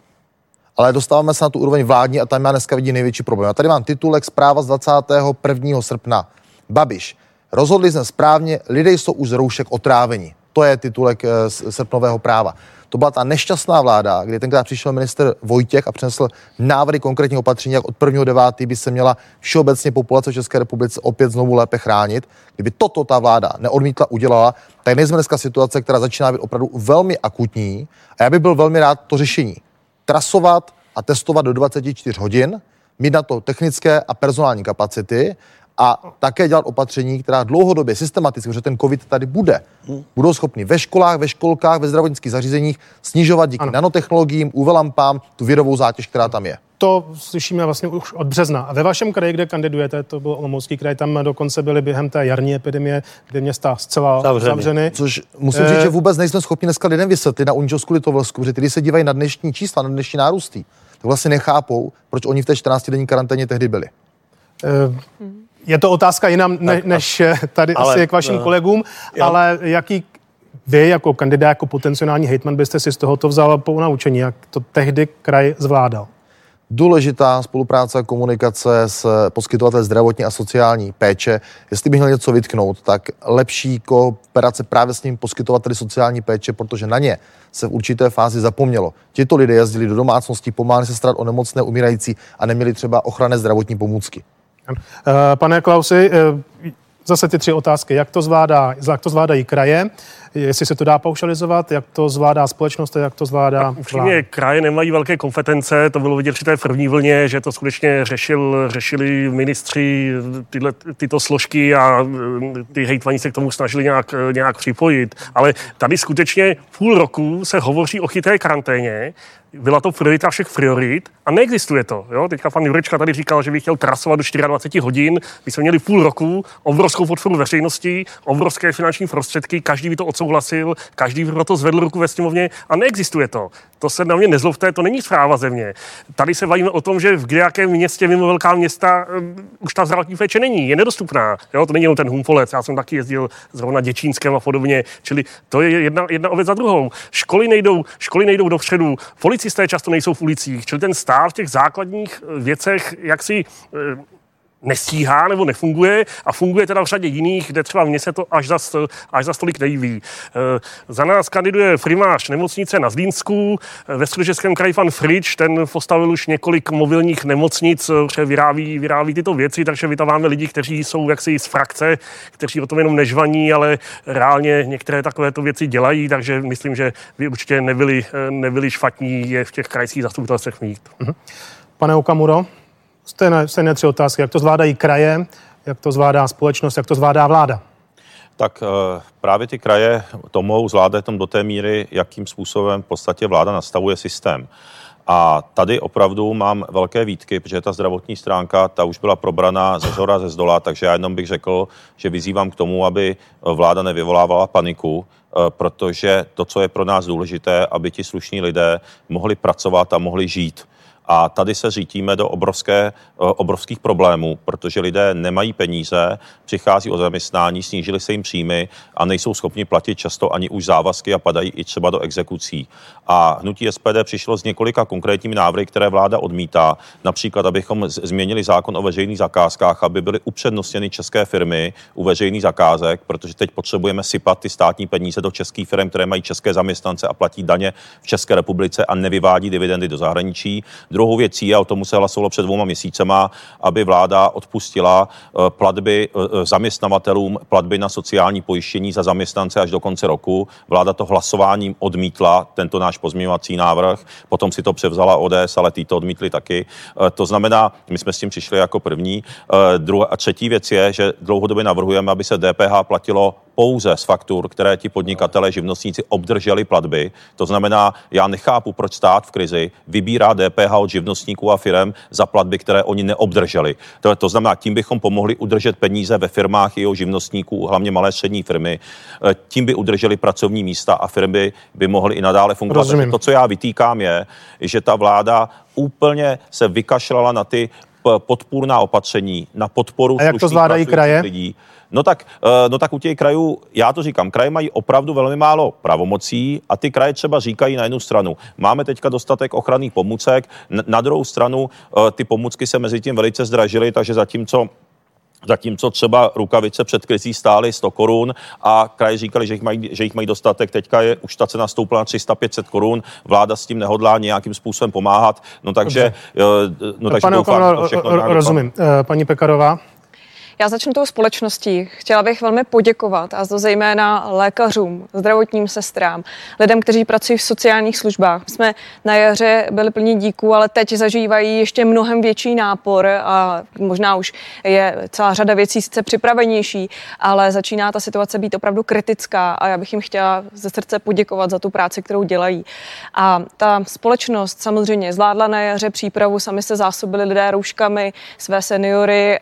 Ale dostáváme se na tu úroveň vládní a tam já dneska vidím největší problém. A tady mám titulek zpráva z 21. srpna. Babiš. Rozhodli jsme správně, lidé jsou už z roušek otráveni. To je titulek srpnového práva. To byla ta nešťastná vláda, kdy tenkrát přišel minister Vojtěch a přinesl návrhy konkrétního opatření, jak od 1.9. by se měla všeobecně populace v České republice opět znovu lépe chránit. Kdyby toto ta vláda neodmítla, udělala, tak nejsme dneska situace, která začíná být opravdu velmi akutní a já bych byl velmi rád to řešení. Trasovat a testovat do 24 hodin, mít na to technické a personální kapacity a také dělat opatření, která dlouhodobě systematicky, protože ten covid tady bude, budou schopni ve školách, ve školkách, ve zdravotnických zařízeních snižovat díky nanotechnologiím, UV lampám tu virovou zátěž, která tam je. To slyšíme vlastně už od března. A ve vašem kraji, kde kandidujete, to byl Olomoucký kraj, tam dokonce byly během té jarní epidemie, kde města zcela zavřeny. Což musím říct, že vůbec nejsme schopni dneska lidem vysvětlit na Uničovsku Litovlsku, že ty se dívají na dnešní čísla, na dnešní nárůsty, tak vlastně nechápou, proč oni v té 14-denní karanténě tehdy byli. Je to otázka jinam než tady ale, asi k vašim kolegům, jo. Ale jaký vy jako kandidát, jako potenciální hejtman byste si z tohoto vzal ponaučení, jak to tehdy kraj zvládal? Důležitá spolupráce a komunikace s poskytovateli zdravotní a sociální péče. Jestli bych měl něco vytknout, tak lepší kooperace právě s tím poskytovateli sociální péče, protože na ně se v určité fázi zapomnělo. Tito lidé jezdili do domácností, pomáhali se starat o nemocné, umírající a neměli třeba ochranné zdravotní pomůcky. Pane Klausi, zase ty tři otázky. Jak to zvládají kraje? Jestli se to dá paušalizovat, jak to zvládá společnost a jak to zvládá vláda? Kraje nemají velké kompetence, to bylo vidět při té první vlně, že to skutečně řešili ministři tyto složky a ty hejtmani se k tomu snažili nějak připojit. Ale tady skutečně půl roku se hovoří o chytré karanténě, byla to priorita všech priorit a neexistuje to. Jo? Teďka pan Jurečka tady říkal, že by chtěl trasovat do 24 hodin. My jsme měli půl roku, obrovskou podporu veřejnosti, obrovské finanční prostředky, každý by to odsouhlasil, každý by to zvedl ruku ve sněmovně a neexistuje to. To se na mě nezlobte, to není správa země. Tady se bavíme o tom, že v nějakém městě mimo velká města už ta zdravotní péče není, je nedostupná. Jo? To není jenom ten Humpolec, já jsem taky jezdil zrovna Děčínskem a podobně, čili to je jedna obec za druhou. Školy nejdou dopředu. Policisté často nejsou v ulicích, čili ten stát v těch základních věcech jaksi nestíhá nebo nefunguje a funguje teda v řadě jiných, kde třeba mně se to až za tolik nejví. Za nás kandiduje primář nemocnice na Zlínsku, ve Středočeském kraji pan Frič, ten postavil už několik mobilních nemocnic, že vyrábí tyto věci, takže vytáváme lidi, kteří jsou jaksi z frakce, kteří o tom jenom nežvaní, ale reálně některé takovéto věci dělají, takže myslím, že by určitě nebyli špatní je v těch krajských zastupitelstvech mít. Pane Okamuro, stejné tři otázky. Jak to zvládají kraje, jak to zvládá společnost, jak to zvládá vláda? Tak právě ty kraje to mohou zvládat do té míry, jakým způsobem v podstatě vláda nastavuje systém. A tady opravdu mám velké výtky, protože ta zdravotní stránka, ta už byla probraná ze zhora, ze zdola, takže já jenom bych řekl, že vyzývám k tomu, aby vláda nevyvolávala paniku, protože to, co je pro nás důležité, aby ti slušní lidé mohli pracovat a mohli žít. A tady se řítíme do obrovských problémů, protože lidé nemají peníze, přichází o zaměstnání, snížily se jim příjmy a nejsou schopni platit často ani už závazky a padají i třeba do exekucí. A hnutí SPD přišlo s několika konkrétními návrhy, které vláda odmítá. Například, abychom změnili zákon o veřejných zakázkách, aby byly upřednostněny české firmy u veřejných zakázek, protože teď potřebujeme sypat ty státní peníze do českých firm, které mají české zaměstnance a platí daně v České republice a nevyvádí dividendy do zahraničí. Druhou věcí, a o tomu se hlasovalo před 2 měsícema, aby vláda odpustila platby zaměstnavatelům, platby na sociální pojištění za zaměstnance až do konce roku. Vláda to hlasováním odmítla, tento náš pozměňovací návrh, potom si to převzala ODS, ale ty to odmítli taky. To znamená, my jsme s tím přišli jako první. A třetí věc je, že dlouhodobě navrhujeme, aby se DPH platilo pouze z faktur, které ti podnikatelé, živnostníci obdrželi platby. To znamená, já nechápu, proč stát v krizi vybírá DPH od živnostníků a firem za platby, které oni neobdrželi. To znamená, tím bychom pomohli udržet peníze ve firmách i u živnostníků, hlavně malé střední firmy. Tím by udrželi pracovní místa a firmy by mohly i nadále fungovat. To, co já vytýkám, je, že ta vláda úplně se vykašlala na ty podpůrná opatření, na podporu slušných pracujících lidí. No tak u těch krajů, já to říkám, kraje mají opravdu velmi málo pravomocí a ty kraje třeba říkají na jednu stranu, máme teďka dostatek ochranných pomůcek, na druhou stranu ty pomůcky se mezi tím velice zdražily, takže zatímco třeba rukavice před krizí stály 100 korun a kraje říkali, že jich mají dostatek, teďka je už ta cena stoupla na 300-500 korun, vláda s tím nehodlá nějakým způsobem pomáhat, takže doufám, to všechno rozumím. Paní Pekarová? Já začnu tou společností. Chtěla bych velmi poděkovat, a to zejména lékařům, zdravotním sestrám, lidem, kteří pracují v sociálních službách. My jsme na jaře byli plní díků, ale teď zažívají ještě mnohem větší nápor a možná už je celá řada věcí sice připravenější, ale začíná ta situace být opravdu kritická a já bych jim chtěla ze srdce poděkovat za tu práci, kterou dělají. A ta společnost samozřejmě zvládla na jaře přípravu, sami se zásobili lidé rouškami, své seniory,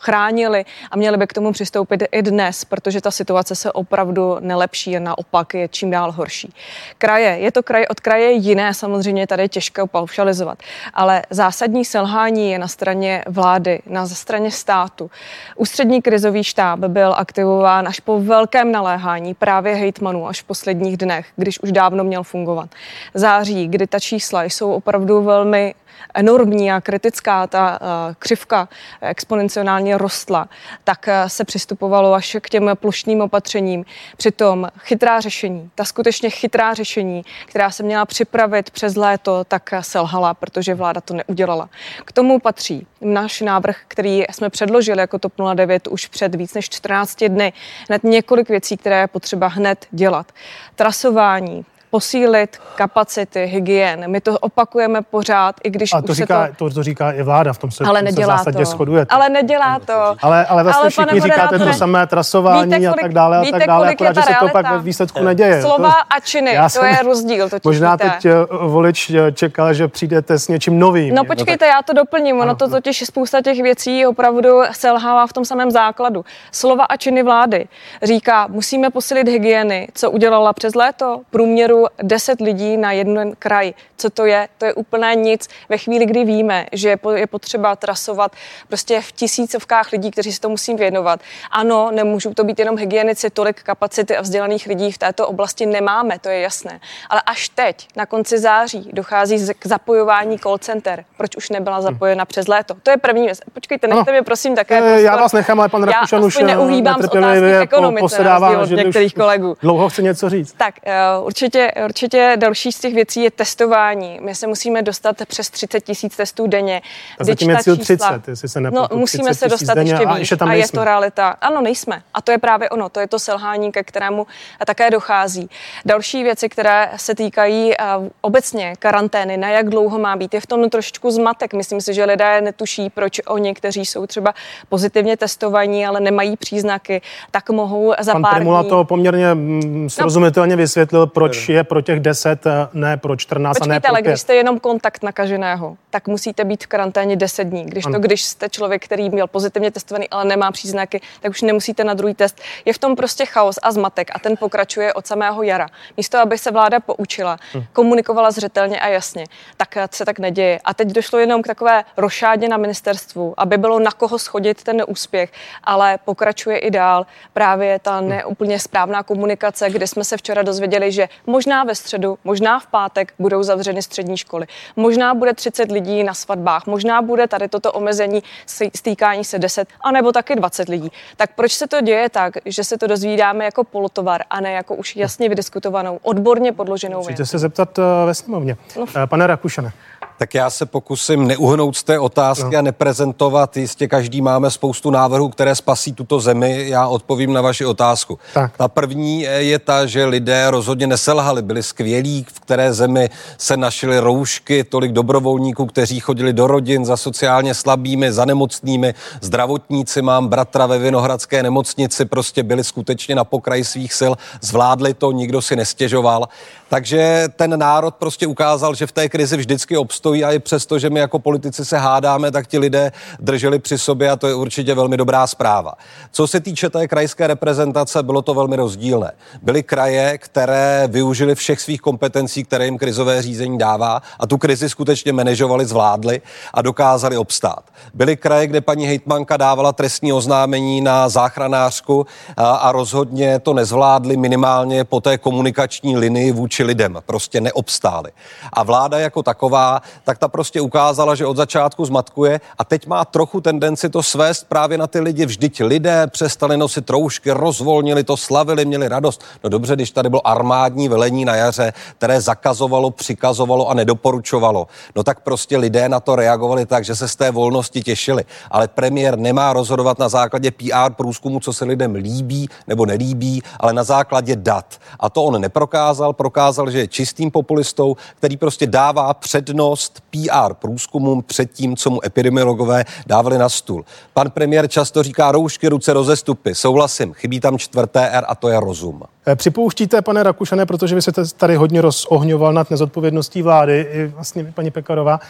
chrání bránili a měli by k tomu přistoupit i dnes, protože ta situace se opravdu nelepší a naopak je čím dál horší. Kraje, je to kraj od kraje jiné, samozřejmě tady je těžké paušalizovat, ale zásadní selhání je na straně vlády, na straně státu. Ústřední krizový štáb byl aktivován až po velkém naléhání právě hejtmanů až v posledních dnech, když už dávno měl fungovat. Září, kdy ta čísla jsou opravdu velmi enormní a kritická, ta křivka exponenciálně rostla, tak se přistupovalo až k těm plošným opatřením. Přitom chytrá řešení, ta skutečně chytrá řešení, která se měla připravit přes léto, tak selhala, protože vláda to neudělala. K tomu patří náš návrh, který jsme předložili jako TOP 09 už před víc než 14 dny, hned několik věcí, které je potřeba hned dělat. Trasování, posílit kapacity hygien. My to opakujeme pořád, i když a to už říká, se to říká i vláda, v tom se, ale nedělá se v zásadě shodujete. Ale nedělá to. Ale vlastně ale všichni říkáte to samé trasování víte, kolik, a tak dále a tak dále, akorát, že se to pak ve výsledku neděje. Slova a činy, to je rozdíl. To možná teď volič čekal, že přijdete s něčím novým. No počkejte, já to doplním, ono to totiž spousta těch věcí opravdu selhává v tom samém základu. Slova a činy vlády. Říká, musíme posílit hygieny, co udělala přes léto, průměru 10 lidí na jeden kraj. Co to je? To je úplné nic. Ve chvíli, kdy víme, že je potřeba trasovat prostě v tisícovkách lidí, kteří se to musí věnovat. Ano, nemůžou to být jenom hygienici, tolik kapacity a vzdělaných lidí v této oblasti nemáme, to je jasné. Ale až teď, na konci září, dochází k zapojování call center. Proč už nebyla zapojena přes léto? To je první věc. Počkejte, nechte mě prosím také prostor. Já vás nechám, ale pan Rakušan už neuhýbám z otázky ekonomice na rozdíl od některých kolegů. Dlouho chce něco říct. Tak, určitě další z těch věcí je testování. My se musíme dostat přes 30 000 testů denně. A zatím je cíl 30, jestli se nepletu. No, musíme se dostat ještě víc a je to realita. Ano, nejsme. A to je právě ono, to je to selhání, ke kterému také dochází. Další věci, které se týkají obecně karantény, na jak dlouho má být, je v tom trošičku zmatek. Myslím si, že lidé netuší, proč oni, kteří jsou třeba pozitivně testovaní, ale nemají příznaky, tak mohou za pár dní. Pan Prymula to poměrně srozumitelně vysvětlil, proč je pro těch 10, ne pro 14 a ne pro 5. Počkejte, ale když jste jenom kontakt nakaženého, tak musíte být v karanténě 10 dní. Když jste člověk, který měl pozitivně testovaný, ale nemá příznaky, tak už nemusíte na druhý test. Je v tom prostě chaos a zmatek a ten pokračuje od samého jara. Místo, aby se vláda poučila, komunikovala zřetelně a jasně, tak se tak neděje. A teď došlo jenom k takové rošádě na ministerstvu, aby bylo na koho shodit ten úspěch, ale pokračuje i dál právě ta neúplně správná komunikace, kde jsme se včera dozvěděli, že možná ve středu, možná v pátek budou zavřeny střední školy. Možná bude 30 lidí na svatbách, možná bude tady toto omezení stýkání se 10, anebo taky 20 lidí. Tak proč se to děje tak, že se to dozvídáme jako polotovar a ne jako už jasně vydiskutovanou, odborně podloženou věc? Musíte se zeptat ve sněmovně. Pane Rakušane. Tak já se pokusím neuhnout z té otázky a neprezentovat. Jistě každý máme spoustu návrhů, které spasí tuto zemi. Já odpovím na vaši otázku. Tak. Ta první je ta, že lidé rozhodně neselhali. Byli skvělí, v které zemi se našly roušky, tolik dobrovolníků, kteří chodili do rodin za sociálně slabými, za nemocnými. Zdravotníci, mám bratra ve Vinohradské nemocnici, prostě byli skutečně na pokraji svých sil. Zvládli to, nikdo si nestěžoval. Takže ten národ prostě ukázal, že v té krizi vždycky obstojí a i přesto, že my jako politici se hádáme, tak ti lidé drželi při sobě a to je určitě velmi dobrá zpráva. Co se týče té krajské reprezentace, bylo to velmi rozdílné. Byly kraje, které využili všech svých kompetencí, které jim krizové řízení dává a tu krizi skutečně manažovali, zvládli a dokázali obstát. Byly kraje, kde paní hejtmanka dávala trestní oznámení na záchranářku a rozhodně to nezvládli minimálně po té komunikační linii vůči lidem, prostě neobstáli. A vláda jako taková, tak ta prostě ukázala, že od začátku zmatkuje a teď má trochu tendenci to svést právě na ty lidi. Vždyť lidé přestali nosit roušky, rozvolnili to, slavili, měli radost. No dobře, když tady bylo armádní velení na jaře, které zakazovalo, přikazovalo a nedoporučovalo. No tak prostě lidé na to reagovali tak, že se z té volnosti těšili. Ale premiér nemá rozhodovat na základě PR průzkumu, co se lidem líbí nebo nelíbí, ale na základě dat. A to on neprokázal, že je čistým populistou, který prostě dává přednost PR průzkumům před tím, co mu epidemiologové dávali na stůl. Pan premiér často říká roušky, ruce, rozestupy. Souhlasím, chybí tam 4. R a to je rozum. Připouštíte, pane Rakušane, protože vy se tady hodně rozohňoval nad nezodpovědností vlády, i vlastně paní Pekarová,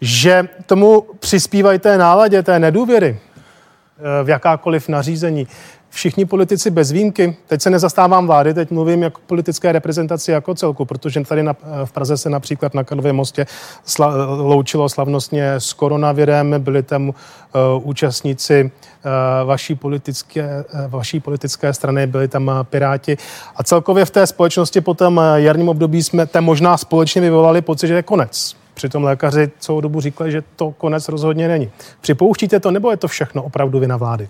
že tomu přispívají té náladě, té nedůvěry? v jakákoliv nařízení. Všichni politici bez výjimky, teď se nezastávám vlády, teď mluvím jako politické reprezentaci jako celku, protože tady v Praze se například na Karlově mostě loučilo slavnostně s koronavirem, byli tam účastníci vaší politické strany, byli tam Piráti a celkově v té společnosti po tom jarním období jsme tam možná společně vyvolali pocit, že je konec. Přitom lékaři celou dobu říkali, že to konec rozhodně není. Připouštíte to, nebo je to všechno opravdu vina vlády?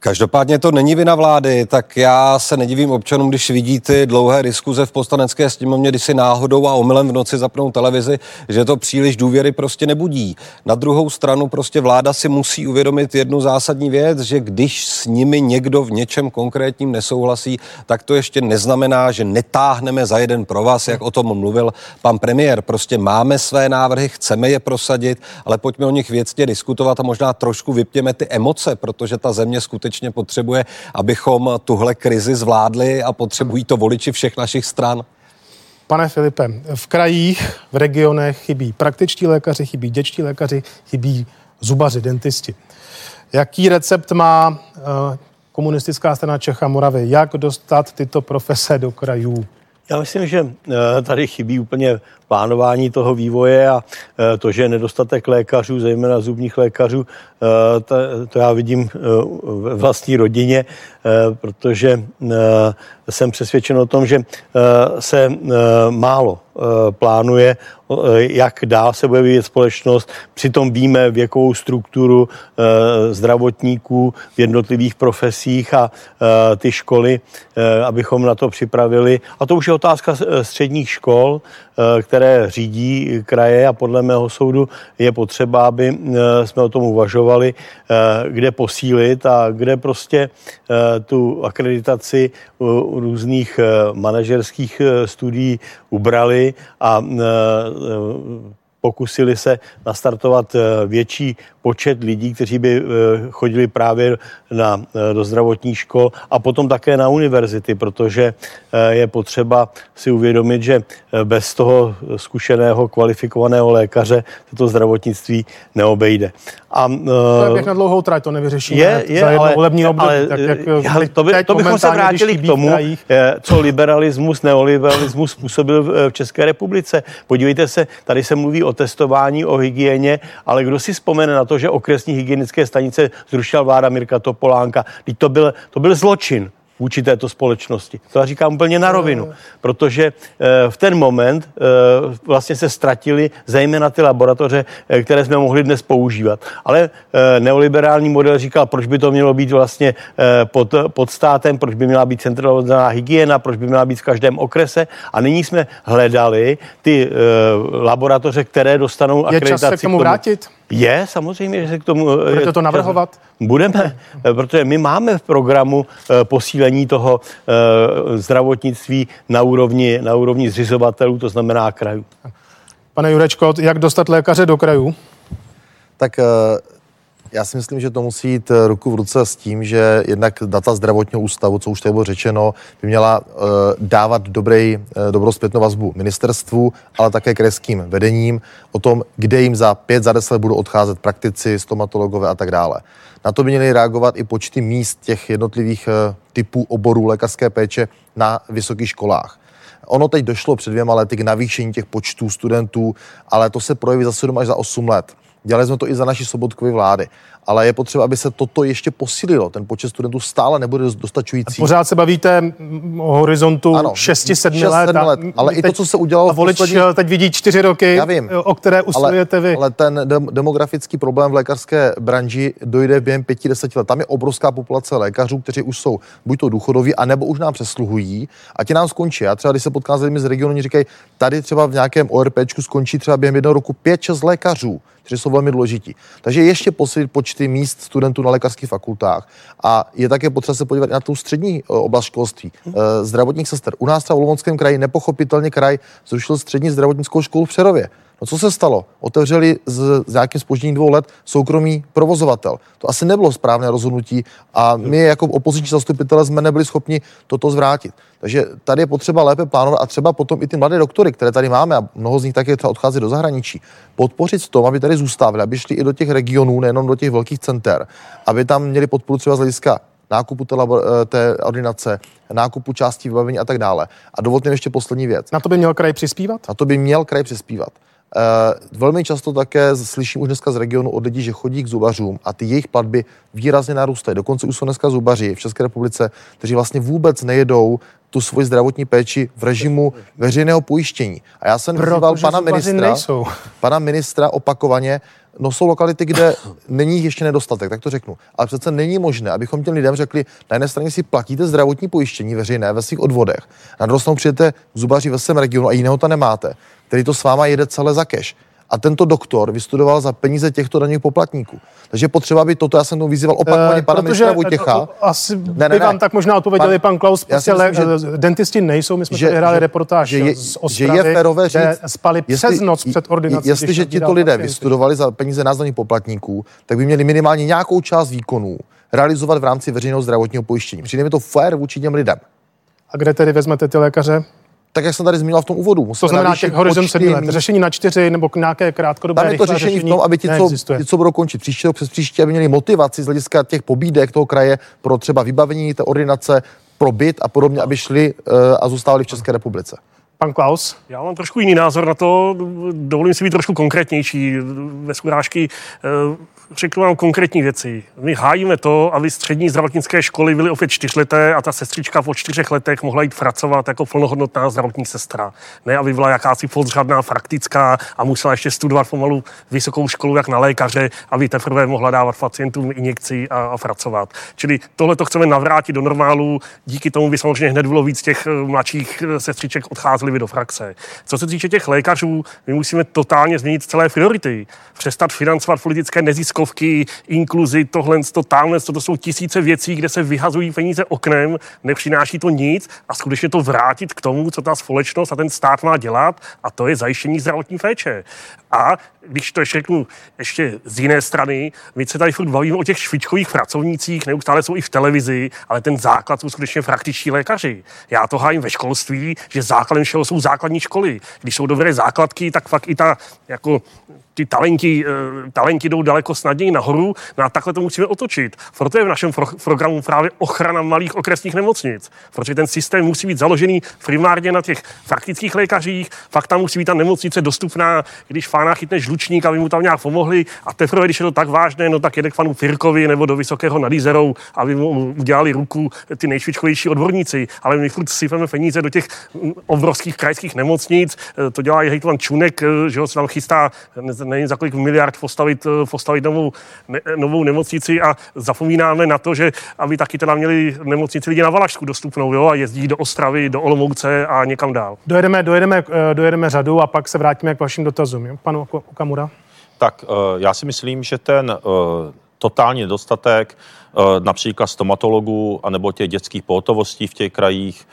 Každopádně to není vina vlády, tak já se nedivím občanům, když vidí ty dlouhé diskuze v Poslanecké sněmovně, když si náhodou a omylem v noci zapnou televizi, že to příliš důvěry prostě nebudí. Na druhou stranu prostě vláda si musí uvědomit jednu zásadní věc, že když s nimi někdo v něčem konkrétním nesouhlasí, tak to ještě neznamená, že netáhneme za jeden provaz, jak o tom mluvil pan premiér. Prostě máme své návrhy, chceme je prosadit, ale pojďme o nich věcně diskutovat a možná trošku vypněme ty emoce, protože ta země skutečně potřebuje, abychom tuhle krizi zvládli a potřebují to voliči všech našich stran. Pane Filipe, v krajích, v regionech chybí praktičtí lékaři, chybí dětští lékaři, chybí zubaři, dentisti. Jaký recept má komunistická strana Čech a Moravy? Jak dostat tyto profese do krajů? Já myslím, že tady chybí úplně plánování toho vývoje a to, že je nedostatek lékařů, zejména zubních lékařů, to já vidím ve vlastní rodině, protože jsem přesvědčen o tom, že se málo plánuje, jak dál se bude vyvíjet společnost. Přitom víme věkovou strukturu zdravotníků v jednotlivých profesích a ty školy, abychom na to připravili. A to už je otázka středních škol, které řídí kraje a podle mého soudu je potřeba, aby jsme o tom uvažovali, kde posílit a kde prostě tu akreditaci různých manažerských studií ubrali a pokusili se nastartovat větší počet lidí, kteří by chodili právě do zdravotních škol a potom také na univerzity, protože je potřeba si uvědomit, že bez toho zkušeného, kvalifikovaného lékaře toto zdravotnictví neobejde. To je na dlouhou trať, to nevyřešíme za jedno volební období. To bychom se vrátili k tomu, co liberalismus, neoliberalismus způsobil v České republice. Podívejte se, tady se mluví o testování, o hygieně, ale kdo si vzpomene na to, že okresní hygienické stanice zrušila vláda Mirka Topolánka, to byl zločin vůči této společnosti. To já říkám úplně na rovinu, protože v ten moment vlastně se ztratily zejména ty laboratoře, které jsme mohli dnes používat. Ale neoliberální model říkal, proč by to mělo být vlastně pod státem, proč by měla být centralizovaná hygiena, proč by měla být v každém okrese. A nyní jsme hledali ty laboratoře, které dostanou akreditaci. Je čas se k tomu vrátit? Je, samozřejmě, že se k tomu... Budete to navrhovat? Budeme, protože my máme v programu posílení toho zdravotnictví na úrovni zřizovatelů, to znamená krajů. Pane Jurečko, jak dostat lékaře do krajů? Tak já si myslím, že to musí jít ruku v ruce s tím, že jednak data zdravotního ústavu, co už tady bylo řečeno, by měla dávat dobrou zpětnou vazbu ministerstvu, ale také krajským vedením o tom, kde jim za 5, za 10 budou odcházet praktici, stomatologové a tak dále. Na to by měly reagovat i počty míst těch jednotlivých typů oborů lékařské péče na vysokých školách. Ono teď došlo před 2 lety k navýšení těch počtů studentů, ale to se projeví za 7 až za 8 let. Dělali jsme to i za naší Sobotkovy vlády, ale je potřeba, aby se toto ještě posílilo. Ten počet studentů stále nebude dostačující. A pořád se bavíte o horizontu 6-7 let. Ale i to, co se udělalo v posledních... Volič teď vidí 4 roky, o které usilujete vy. Ale ten demografický problém v lékařské branži dojde během 5-10 let. Tam je obrovská populace lékařů, kteří už jsou buď to důchodoví, anebo už nám přesluhují a ti nám skončí. Já třeba, když se potkám s lidmi z regionu, oni říkají, tady třeba v nějakém ORPčku skončí třeba během 1 roku 5-6 lékařů, kteří jsou velmi důležití. Takže ještě posílit počty míst studentů na lékařských fakultách. A je také potřeba se podívat i na tu střední oblast školství. Zdravotních sester. U nás třeba v Olomouckém kraji nepochopitelně kraj zrušil střední zdravotnickou školu v Přerově. No co se stalo? Otevřeli z nějakým zpožděním 2 let soukromý provozovatel. To asi nebylo správné rozhodnutí a my jako opoziční zastupitelé jsme nebyli schopni toto zvrátit. Takže tady je potřeba lépe plánovat a třeba potom i ty mladé doktory, které tady máme, a mnoho z nich také třeba odchází do zahraničí, podpořit v tom, aby tady zůstávali, aby šli i do těch regionů, nejenom do těch velkých center, aby tam měli podporu třeba z hlediska nákupu té ordinace, nákupu částí vybavení a tak dále. A dovolte mi ještě poslední věc. Na to by měl kraj přispívat? Na to by měl kraj přispívat. Velmi často také slyším už dneska z regionu od lidí, že chodí k zubařům a ty jejich platby výrazně narůstají. Dokonce už jsou dneska zubaři v České republice, kteří vlastně vůbec nejedou tu svoji zdravotní péči v režimu veřejného pojištění. A já jsem vyzýval pana ministra opakovaně, no jsou lokality, kde není ještě nedostatek, tak to řeknu. Ale přece není možné, abychom těm lidem řekli, na jedné straně si platíte zdravotní pojištění veřejné ve svých odvodech, na druhou stranu přijete zubaři ve svém regionu a jiného ta nemáte, který to s váma jede celé za cash. A tento doktor vystudoval za peníze těchto daných poplatníků. Takže potřeba by toto, já jsem tomu vyzýval opakovaně pana ministra Vojtěcha. Asi by vám tak možná odpověděli pan Klaus, ale dentisti nejsou, my jsme tady hráli reportáž z Ostravy, že je férové říct, spali přes noc před ordinací. Jestliže tito lidé vystudovali za peníze nás daných poplatníků, tak by měli minimálně nějakou část výkonů realizovat v rámci veřejného zdravotního pojištění. Přijde mi to fér vůči těm lidem. A kde tedy vezmete ty lékaře? Tak jak jsem tady zmínil v tom úvodu. To znamená těch horizont 7 let. Řešení na 4 nebo nějaké krátkodobé tam je to řešení v tom, aby ti, co budou končit příští rok, přes příští, aby měli motivaci z hlediska těch pobídek toho kraje pro třeba vybavení té ordinace, pro byt a podobně, aby šli a zůstávali v České republice. Pan Klaus? Já mám trošku jiný názor na to. Dovolím si být trošku konkrétnější. Bez urážky řeknu vám konkrétní věci. My hájíme to, aby střední zdravotnické školy byly opět 4leté a ta sestřička po 4 letech mohla jít pracovat jako plnohodnotná zdravotní sestra. Ne, aby byla jakási podřadná praktická a musela ještě studovat pomalu vysokou školu jak na lékaře, aby teprve mohla dávat pacientům injekci a pracovat. Čili tohle to chceme navrátit do normálu. Díky tomu by samozřejmě hned bylo víc těch mladších sestřiček odcházeli do praxe. Co se týče těch lékařů, my musíme totálně změnit celé priority. Přestat financovat politické neziskovky, inkluzi, tohle, to jsou tisíce věcí, kde se vyhazují peníze oknem, nepřináší to nic a skutečně to vrátit k tomu, co ta společnost a ten stát má dělat, a to je zajištění zdravotní péče. A když to ještě řeknu ještě z jiné strany, my se tady furt bavíme o těch špičkových pracovnících, neustále jsou i v televizi, ale ten základ jsou skutečně praktičtí lékaři. Já to hájím ve školství, že základem všeho jsou základní školy. Když jsou dobré základky, tak fakt i ty talenti jdou daleko snadněji nahoru, no a takhle to musíme otočit. Proto je v našem programu právě ochrana malých okresních nemocnic, protože ten systém musí být založený primárně na těch praktických lékařích, fakt tam musí být ta nemocnice dostupná, když fána chytne žlučník, aby mu tam nějak pomohli, a teprve, když je to tak vážné, no tak jede k panu Firkovi nebo do Vysokého nad Jizerou, aby mu udělali ruku ty nejšpičkovější odborníci, ale my furt sypeme peníze do těch obrovských krajských nemocnic, to dělá hejtman Čunek, že ho se tam chystá, nevím, za kolik miliard postavit novou nemocnici, a zapomínáme na to, že aby taky teda měli nemocnici lidi na Valašsku dostupnou, jo, a jezdí do Ostravy, do Olomouce a někam dál. Dojedeme řadu a pak se vrátíme k vašim dotazům. Jo? Panu Okamura. Tak já si myslím, že ten totální nedostatek například stomatologů anebo těch dětských pohotovostí v těch krajích,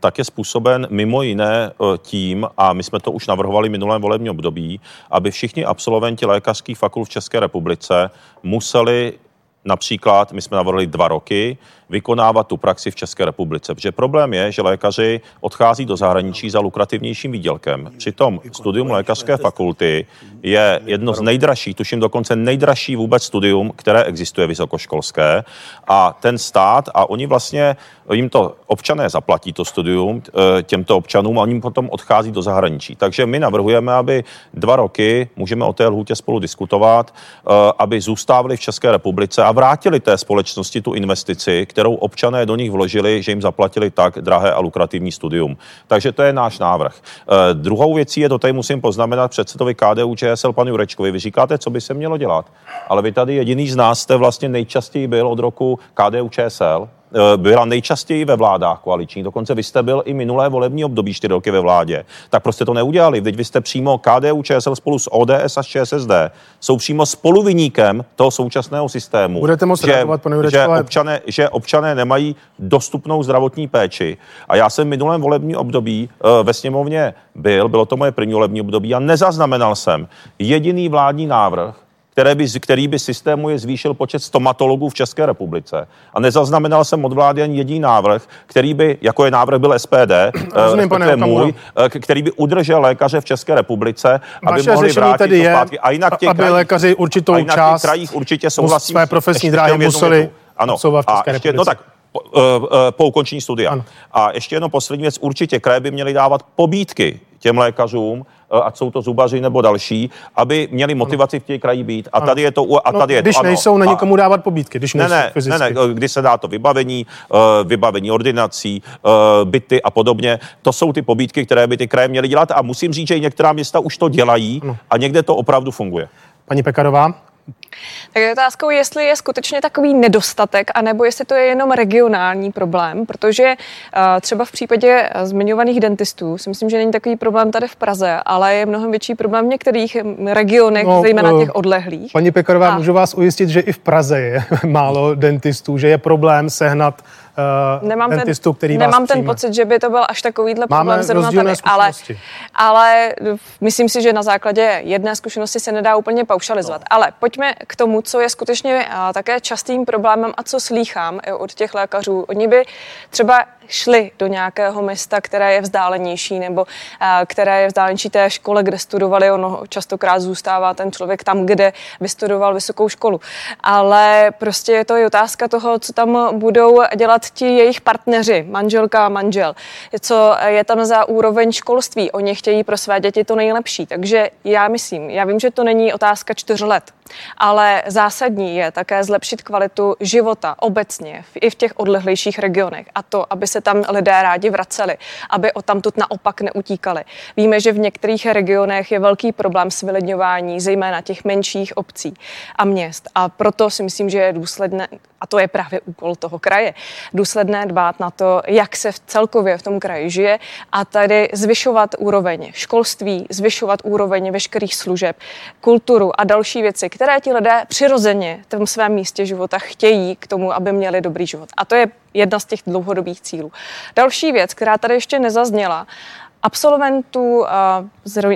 tak je způsoben mimo jiné tím, a my jsme to už navrhovali v minulém volebním období, aby všichni absolventi lékařských fakult v České republice museli například, my jsme navrhli 2 roky, vykonávat tu praxi v České republice. Protože problém je, že lékaři odchází do zahraničí za lukrativnějším výdělkem. Přitom studium lékařské fakulty je jedno z nejdražších, tuším dokonce nejdražší vůbec studium, které existuje vysokoškolské. A ten stát, a oni vlastně, jim to občané zaplatí to studium těmto občanům a oni potom odchází do zahraničí. Takže my navrhujeme, aby 2 roky, můžeme o té lhůtě spolu diskutovat, aby zůstávali v České republice a vrátili té společnosti tu investici, kterou občané do nich vložili, že jim zaplatili tak drahé a lukrativní studium. Takže to je náš návrh. Druhou věcí je, to tady musím poznamenat předsedovi KDU-ČSL panu Jurečkovi. Vy říkáte, co by se mělo dělat, ale vy tady jediný z nás jste vlastně nejčastěji byl od roku KDU-ČSL byla nejčastěji ve vládách koaliční, dokonce vy jste byl i minulé volební období 4 roky ve vládě, tak prostě to neudělali. Vždyť vy jste přímo KDU-ČSL spolu s ODS a s ČSSD jsou přímo spoluviníkem toho současného systému. Budete moc reagovat, pane Jurečko, ale... že občané nemají dostupnou zdravotní péči. A já jsem v minulém volebním období ve sněmovně bylo to moje první volební období a nezaznamenal jsem jediný vládní návrh, který by systému je zvýšil počet stomatologů v České republice. A nezaznamenal jsem od vlády ani jediný návrh, který by, jako je návrh byl SPD, který by udržel lékaře v České republice, aby mohli vrátit to zpátky. A jinak těch lékaři určitou část určitě souhlasím své profesní dráhy museli absolvovat v České republice. No tak, po ukončení studia. Ano. A ještě jedno poslední věc, určitě kraje by měly dávat pobídky těm lékařům, ať jsou to zubaři nebo další, aby měli motivaci v těch krajích být. A tady je to... Když nejsou, na nikomu dávat pobídky, když nejsou fyzicky. Ne, když se dá to vybavení ordinací, byty a podobně, to jsou ty pobídky, které by ty kraje měly dělat a musím říct, že i některá města už to dělají a někde to opravdu funguje. Paní Pekarová? Tak je otázkou, jestli je skutečně takový nedostatek, anebo jestli to je jenom regionální problém, protože třeba v případě zmiňovaných dentistů si myslím, že není takový problém tady v Praze, ale je mnohem větší problém v některých regionech, zejména těch odlehlých. Paní Pekarová, můžu vás ujistit, že i v Praze je málo dentistů, že je problém sehnat Nemám ten pocit, že by to byl až takovýhle problém zrovna tady, ale myslím si, že na základě jedné zkušenosti se nedá úplně paušalizovat. No. Ale pojďme k tomu, co je skutečně také častým problémem a co slýchám od těch lékařů. Oni by třeba šli do nějakého města, které je vzdálenější nebo které je vzdálenější té škole, kde studovali. Ono častokrát zůstává ten člověk tam, kde vystudoval vysokou školu. Ale prostě je to i otázka toho, co tam budou dělat ti jejich partneři, manželka a manžel. Co je tam za úroveň školství? Oni chtějí pro své děti to nejlepší. Takže já vím, že to není otázka 4 let, ale zásadní je také zlepšit kvalitu života obecně i v těch odlehlejších regionech. A to, aby se tam lidé rádi vraceli, aby odtamtud naopak neutíkali. Víme, že v některých regionech je velký problém s vylidňování, zejména těch menších obcí a měst. A proto si myslím, že je důsledné, a to je právě úkol toho kraje, důsledné dbát na to, jak se celkově v tom kraji žije a tady zvyšovat úroveň školství, zvyšovat úroveň veškerých služeb, kulturu a další věci, které ti lidé přirozeně v tom svém místě života chtějí k tomu, aby měli dobrý život. A to je jedna z těch dlouhodobých cílů. Další věc, která tady ještě nezazněla, absolventů,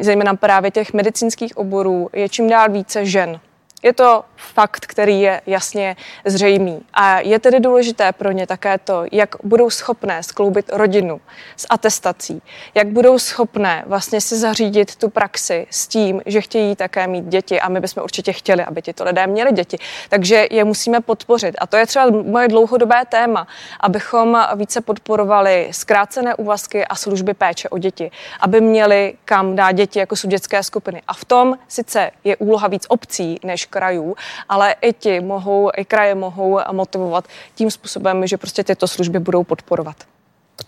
zejména právě těch medicínských oborů, je čím dál více žen. Je to fakt, který je jasně zřejmý. A je tedy důležité pro ně také to, jak budou schopné skloubit rodinu s atestací, jak budou schopné vlastně si zařídit tu praxi s tím, že chtějí také mít děti a my bychom určitě chtěli, aby tito lidé měli děti. Takže je musíme podpořit. A to je třeba moje dlouhodobé téma, abychom více podporovali zkrácené úvazky a služby péče o děti, aby měli kam dát děti, jako jsou dětské skupiny. A v tom sice je úloha víc obcí než krajů, ale i kraje mohou motivovat tím způsobem, že prostě tyto služby budou podporovat.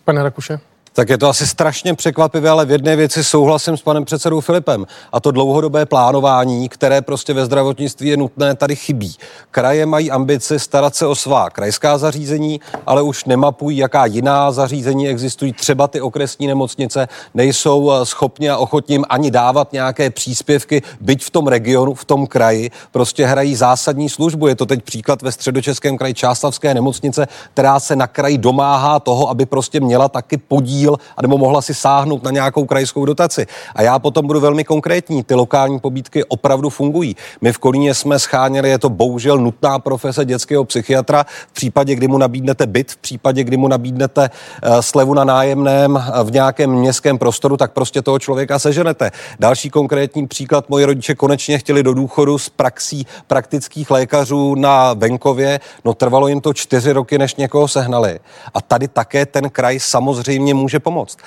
Pane Rakuše? Tak je to asi strašně překvapivé, ale v jedné věci souhlasím s panem předsedou Filipem. A to dlouhodobé plánování, které prostě ve zdravotnictví je nutné, tady chybí. Kraje mají ambici starat se o svá krajská zařízení, ale už nemapují, jaká jiná zařízení existují. Třeba ty okresní nemocnice nejsou schopni a ochotním ani dávat nějaké příspěvky, byť v tom regionu, v tom kraji, prostě hrají zásadní službu. Je to teď příklad ve Středočeském kraji Čáslavské nemocnice, která se na kraji domáhá toho, aby prostě měla taky podíl a nebo mohla si sáhnout na nějakou krajskou dotaci. A já potom budu velmi konkrétní. Ty lokální pobídky opravdu fungují. My v Kolíně jsme scháněli, je to bohužel nutná profese dětského psychiatra. V případě, kdy mu nabídnete byt, v případě, kdy mu nabídnete slevu na nájemném v nějakém městském prostoru, tak prostě toho člověka seženete. Další konkrétní příklad. Moji rodiče konečně chtěli do důchodu s praxí praktických lékařů na venkově. No trvalo jim to 4 roky, než někoho sehnali. A tady také ten kraj samozřejmě může pomoct.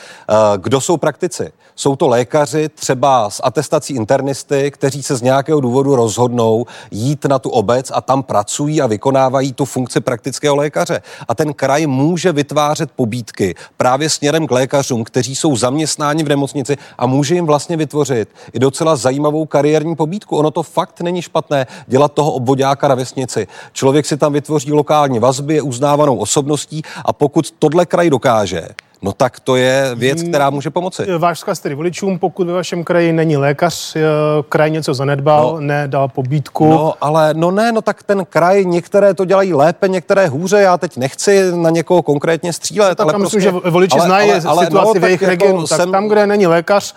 Kdo jsou praktici? Jsou to lékaři třeba s atestací internisty, kteří se z nějakého důvodu rozhodnou jít na tu obec a tam pracují a vykonávají tu funkci praktického lékaře. A ten kraj může vytvářet pobídky právě směrem k lékařům, kteří jsou zaměstnáni v nemocnici, a může jim vlastně vytvořit i docela zajímavou kariérní pobídku. Ono to fakt není špatné dělat toho obvoďáka na vesnici. Člověk si tam vytvoří lokální vazby, je uznávanou osobností, a pokud tohle kraj dokáže, no tak to je věc, která může pomoci. Váš vzkaz tedy voličům, pokud ve vašem kraji není lékař, kraj něco zanedbal, nedal pobídku. Tak ten kraj, některé to dělají lépe, některé hůře, já teď nechci na někoho konkrétně střílet. Tak ale myslím, že voliči znají situaci v jejich regionu, tak tam, kde není lékař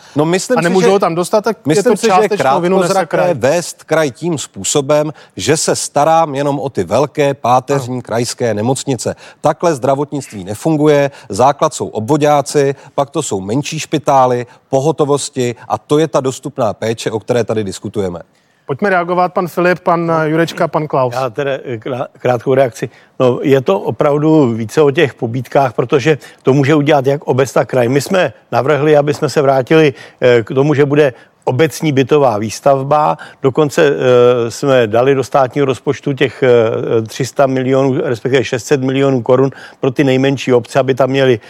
a nemůžou ho tam dostat, tak je to částečnou vinu nese kraj. Vést kraj tím způsobem, že se starám jenom o ty velké páteřní krajské nemocnice. Takhle zdravotnictví nefunguje, základ jsou obvoďáci, pak to jsou menší špitály, pohotovosti, a to je ta dostupná péče, o které tady diskutujeme. Pojďme reagovat, pan Filip, pan Jurečka, pan Klaus. Já tedy krátkou reakci. No, je to opravdu více o těch pobídkách, protože to může udělat jak obec, tak kraj. My jsme navrhli, aby jsme se vrátili k tomu, že bude obecní bytová výstavba. Dokonce jsme dali do státního rozpočtu těch 300 milionů, respektive 600 milionů korun pro ty nejmenší obce, aby tam měli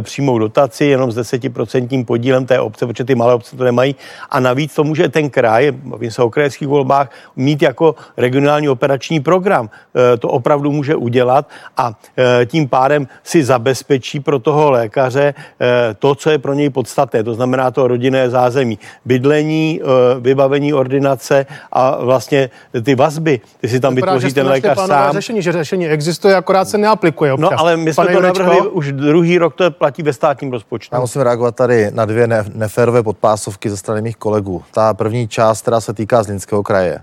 přímou dotaci jenom s 10% podílem té obce, protože ty malé obce to nemají. A navíc to může ten kraj, bavím se o krajských volbách, mít jako regionální operační program. To opravdu může udělat a tím pádem si zabezpečí pro toho lékaře to, co je pro něj podstatné, to znamená to rodinné zázemí, bydlení, vybavení ordinace a vlastně ty vazby, ty si tam vytvoří ten lékař sám. Řešení existuje, akorát se neaplikuje občas. No ale my jsme to navrhli už druhý rok, to platí ve státním rozpočtu. Já musím reagovat tady na dvě neférové podpásovky ze strany mých kolegů. Ta první část, která se týká Zlínského kraje.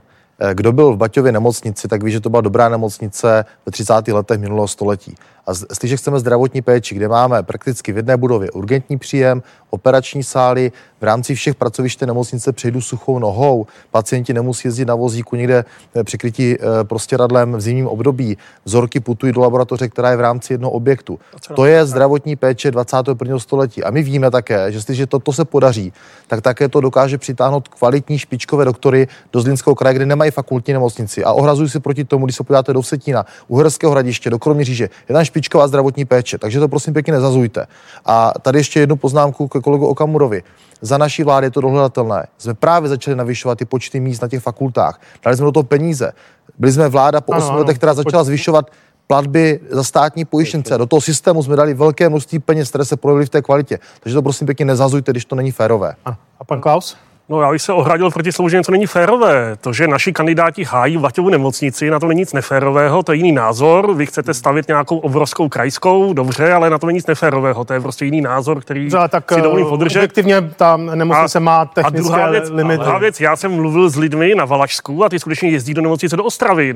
Kdo byl v Baťově nemocnici, tak ví, že to byla dobrá nemocnice ve 30. letech minulého století. A jestliže chceme zdravotní péči, kde máme prakticky v jedné budově urgentní příjem, operační sály, v rámci všech pracovišť nemocnice přejdu suchou nohou, pacienti nemusí jezdit na vozíku někde přikrytí prostě radlem v zimním období, vzorky putují do laboratoře, která je v rámci jednoho objektu. To je zdravotní péče 21. století. A my víme také, že jestliže to se podaří, tak také to dokáže přitáhnout kvalitní špičkové doktory do Zlínského kraje, kde nemají fakultní nemocnici. A ohrazují se proti tomu, když se podíváte do Vsetína, Uherského Hradiště, do Kroměříže, je tam špičková zdravotní péče, takže to prosím pěkně nezazujte. A tady ještě jednu poznámku ke kolegu Okamurovi. Za naší vlády je to dohledatelné. Jsme právě začali navyšovat ty počty míst na těch fakultách. Dali jsme do toho peníze. Byli jsme vláda po 8 letech, která začala zvyšovat platby za státní pojištěnce. Do toho systému jsme dali velké množství peněz, které se projevily v té kvalitě. Takže to prosím pěkně nezazujte, když to není férové. A pan Klaus? No, já bych se ohradil proti slovu, že něco není férové. To, že naši kandidáti hájí Baťovu nemocnici, na to není nic neférového, to je jiný názor. Vy chcete stavit nějakou obrovskou krajskou, dobře, ale na to není nic neférového. To je prostě jiný názor, který si dovolím podržet. Objektivně ta nemocnice má technické limity. A druhá věc, já jsem mluvil s lidmi na Valašsku a ty skutečně jezdí do nemocnice do Ostravy.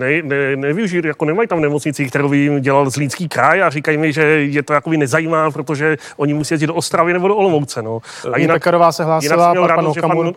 Nevyužijí, jako nemají tam nemocnici, kterou jim dělal Zlínský kraj, a říkají mi, že je to jakoby nezajímá, protože oni musí jezdit do Ostravy nebo do Olomouce, no. A jinak Pekarová se hlásila,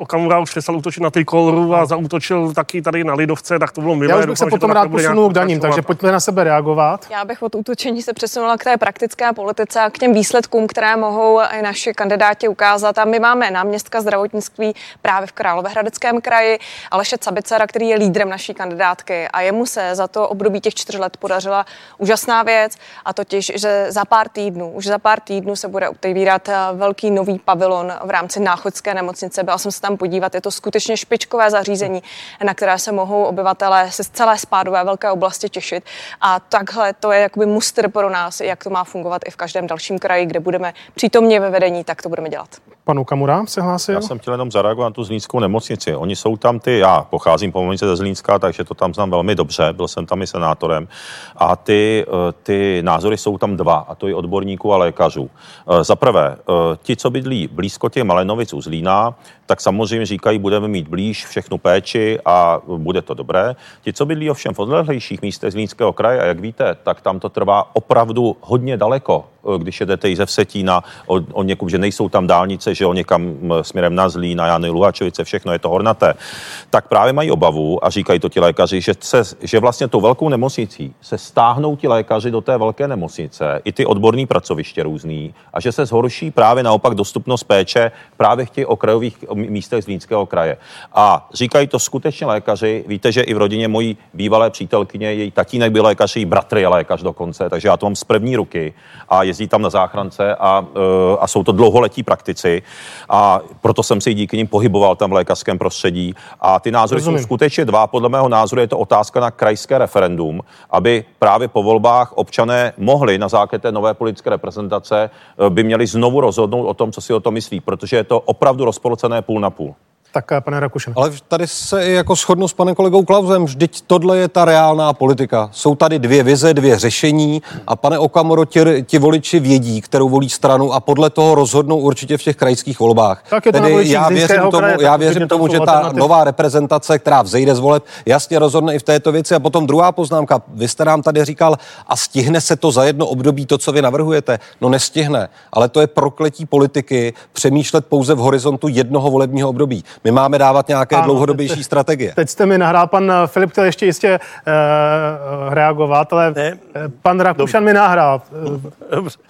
Okamura už přestal útočit na Trikoloru a zaútočil taky tady na lidovce, tak to bylo milé. Já už bych se potom rád posunul k daním, takže pojďme na sebe reagovat. Já bych od útočení se přesunula k té praktické politice a k těm výsledkům, které mohou i naši kandidáti ukázat. A my máme náměstka zdravotnictví právě v Královéhradeckém kraji, Aleše Cabicera, který je lídrem naší kandidátky, a jemu se za to období těch 4 let podařila úžasná věc, a totiž, že už za pár týdnů se bude otevírat velký nový pavilon v rámci Náchodské nemocnice. Byla jsem se tam podívat. Je to skutečně špičkové zařízení, na které se mohou obyvatelé z celé spádové velké oblasti těšit. A takhle to je jakoby mustr pro nás, jak to má fungovat i v každém dalším kraji, kde budeme přítomně ve vedení, tak to budeme dělat. Pan Okamura se hlásil? Já jsem chtěl jenom zareagovat na tu zlínskou nemocnici. Oni jsou tam já pocházím poměrně ze Zlínska, takže to tam znám velmi dobře, byl jsem tam i senátorem. A ty názory jsou tam dva, a to je odborníků a lékařů. Za prvé, ti, co bydlí blízko těch Malenovic u Zlína, tak samozřejmě říkají, budeme mít blíž všechnu péči a bude to dobré. Ti, co bydlí ovšem v odlehlejších místech Zlínského kraje, a jak víte, tak tam to trvá opravdu hodně daleko, když jedete i ze Vsetína, o někom, že nejsou tam dálnice, že jo, někam směrem na Zlín, na Jány Luhačovice, všechno je to hornaté, tak právě mají obavu a říkají to ti lékaři, že vlastně tou velkou nemocnicí se stáhnou ti lékaři do té velké nemocnice, i ty odborný pracoviště různý, a že se zhorší právě naopak dostupnost péče právě v těch okrajových místech Zlínského kraje. A říkají to skutečně lékaři, víte, že i v rodině mojí bývalé přítelkyně, její tatínek byl lékař, její bratr je lékař dokonce, takže já to mám z první ruky a jezdí tam na záchrance a jsou to dlouholetí praktici a proto jsem si díky nim pohyboval tam v lékařském prostředí a ty názory jsou skutečně dva. Podle mého názoru je to otázka na krajské referendum, aby právě po volbách občané mohli na základě té nové politické reprezentace by měli znovu rozhodnout o tom, co si o tom myslí, protože je to opravdu rozpolcené půl na půl. Tak, pane Rakušan. Ale tady se jako shodnu s panem kolegou Klausem, vždyť tohle je ta reálná politika. Jsou tady dvě vize, dvě řešení a pane Okamuro, ti voliči vědí, kterou volí stranu a podle toho rozhodnou určitě v těch krajských volbách. Tedy já věřím tomu, že ta nová reprezentace, která vzejde z voleb, jasně rozhodne i v této věci. A potom druhá poznámka. Vy jste nám tady říkal, a stihne se to za jedno období, to, co vy navrhujete? No nestihne, ale to je prokletí politiky přemýšlet pouze v horizontu jednoho volebního období. My máme dávat nějaké dlouhodobější strategie. Teď jste mi nahrál, pan Filip chtěl ještě jistě reagovat, ale ne, pan Rakušan mi nahrál.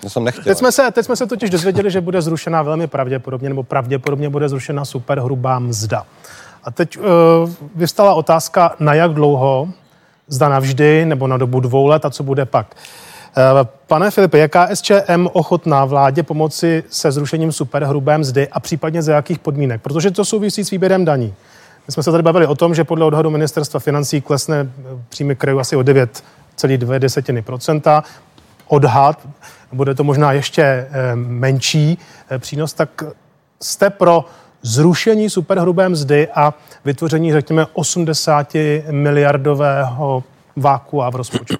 Já jsem nechtěl. Teď jsme se totiž dozvěděli, že bude zrušena velmi pravděpodobně, nebo pravděpodobně bude zrušena superhrubá mzda. A teď vyvstala otázka, na jak dlouho, zda navždy, nebo na dobu 2 let, a co bude pak. Pane Filipe, je KSČM ochotná vládě pomoci se zrušením superhrubé mzdy a případně za jakých podmínek? Protože to souvisí s výběrem daní. My jsme se tady bavili o tom, že podle odhadu ministerstva financí klesne příjmy krajů asi o 9,2%. Odhad, bude to možná ještě menší přínos, tak jste pro zrušení superhrubé mzdy a vytvoření, řekněme, 80 miliardového vákua v rozpočtu?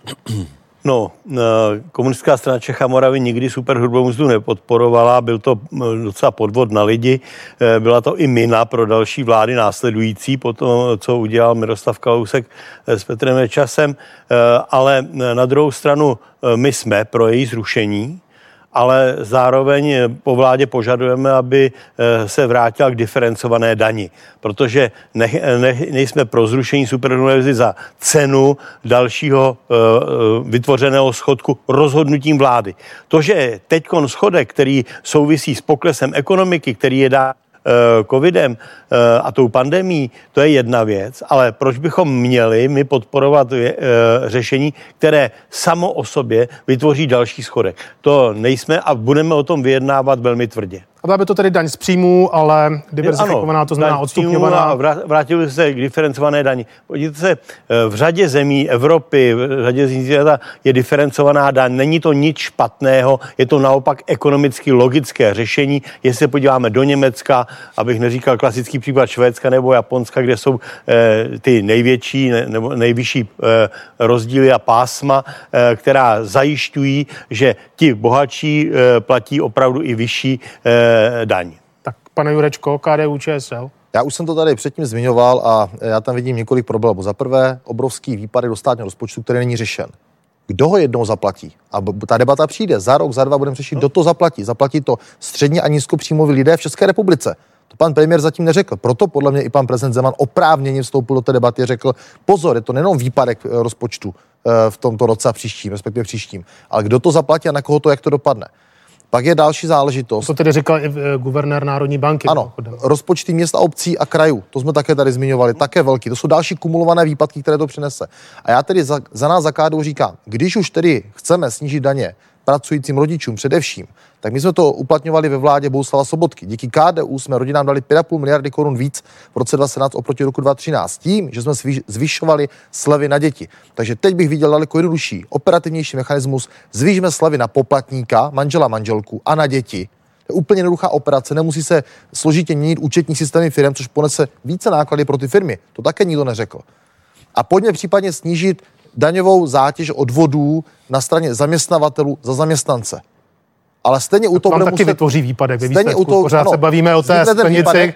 No, Komunistická strana Čech a Moravy nikdy superhrubou mzdu nepodporovala, byl to docela podvod na lidi, byla to i mina pro další vlády následující po tom, co udělal Miroslav Kalousek s Petrem Nečasem, ale na druhou stranu my jsme pro její zrušení, ale zároveň po vládě požadujeme, aby se vrátila k diferencované dani, protože nejsme pro zrušení superhrubé mzdy za cenu dalšího vytvořeného schodku rozhodnutím vlády. To, že teďkon schodek, který souvisí s poklesem ekonomiky, který je dá covidem a tou pandemií, to je jedna věc, ale proč bychom měli my podporovat řešení, které samo o sobě vytvoří další schodek? To nejsme a budeme o tom vyjednávat velmi tvrdě. A byla by to tedy daň z příjmů, ale diverzifikovaná, to znamená odstupňovaná. Vrátili se k diferencované daní. Podívejte se, v řadě zemí Evropy, v řadě zemí světa je diferencovaná daň. Není to nic špatného, je to naopak ekonomicky logické řešení. Jestli se podíváme do Německa, abych neříkal klasický příklad Švédska nebo Japonska, kde jsou ty největší nebo nejvyšší rozdíly a pásma, která zajišťují, že ti bohatší platí opravdu i vyšší daň. Tak, pane Jurečko, KDU-ČSL. Já už jsem to tady předtím zmiňoval a já tam vidím několik problémů. Za prvé, obrovský výpadek do státního rozpočtu, který není řešen. Kdo ho jednou zaplatí? A ta debata přijde. Za rok, za dva budeme řešit, kdo to zaplatí. Zaplatí to střední a nízkopříjmoví lidé v České republice. To pan premiér zatím neřekl. Proto podle mě i pan prezident Zeman oprávněně vstoupil do té debaty a řekl, pozor, je to nejenom výpadek rozpočtu v tomto roce a příštím, respektive příštím, ale kdo to zaplatí a na koho to, jak to dopadne. Pak je další záležitost. To tedy říkal i guvernér Národní banky. Ano, rozpočty měst a obcí a krajů, to jsme také tady zmiňovali, také velký. To jsou další kumulované výpadky, které to přinese. A já tedy za nás za KDU říkám, když už tedy chceme snížit daně pracujícím rodičům především, tak my jsme to uplatňovali ve vládě Bohuslava Sobotky. Díky KDU jsme rodinám dali 5,5 miliardy korun víc v roce 2017 oproti roku 2013 tím, že jsme zvyšovali slevy na děti. Takže teď bych viděl daleko jednodušší, operativnější mechanismus, zvýšme slevy na poplatníka, manžela, manželku a na děti. To je úplně jednoduchá operace, nemusí se složitě měnit účetní systémy firm, což ponese více náklady pro ty firmy. To také nikdo neřekl. A pojďme případně snížit daňovou zátěž odvodů na straně zaměstnavatelů za zaměstnance. Ale stejně u toho bude muset... vytvoří výpadek ve výsledku, pořád ano, se bavíme o té splnici.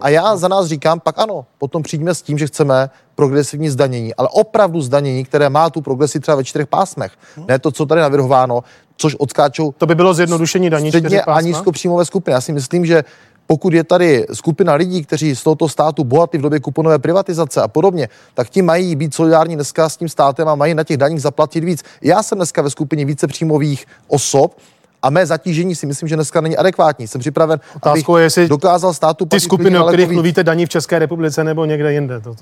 A já za nás říkám, pak ano, potom přijďme s tím, že chceme progresivní zdanění, ale opravdu zdanění, které má tu progresi třeba ve 4 pásmech. Ne to, co tady navrhováno, což odskáčou. To by bylo zjednodušení daní středně a nízkopříjmové skupiny. Já si myslím, že pokud je tady skupina lidí, kteří z tohoto státu bohatli v době kuponové privatizace a podobně, tak ti mají být solidární dneska s tím státem a mají na těch daních zaplatit víc. Já jsem dneska ve skupině více příjmových osob a mé zatížení si myslím, že dneska není adekvátní. Jsem připraven, otázkou abych je, dokázal státu... Ty skupiny, o kterých mluvíte, daní v České republice nebo někde jinde. To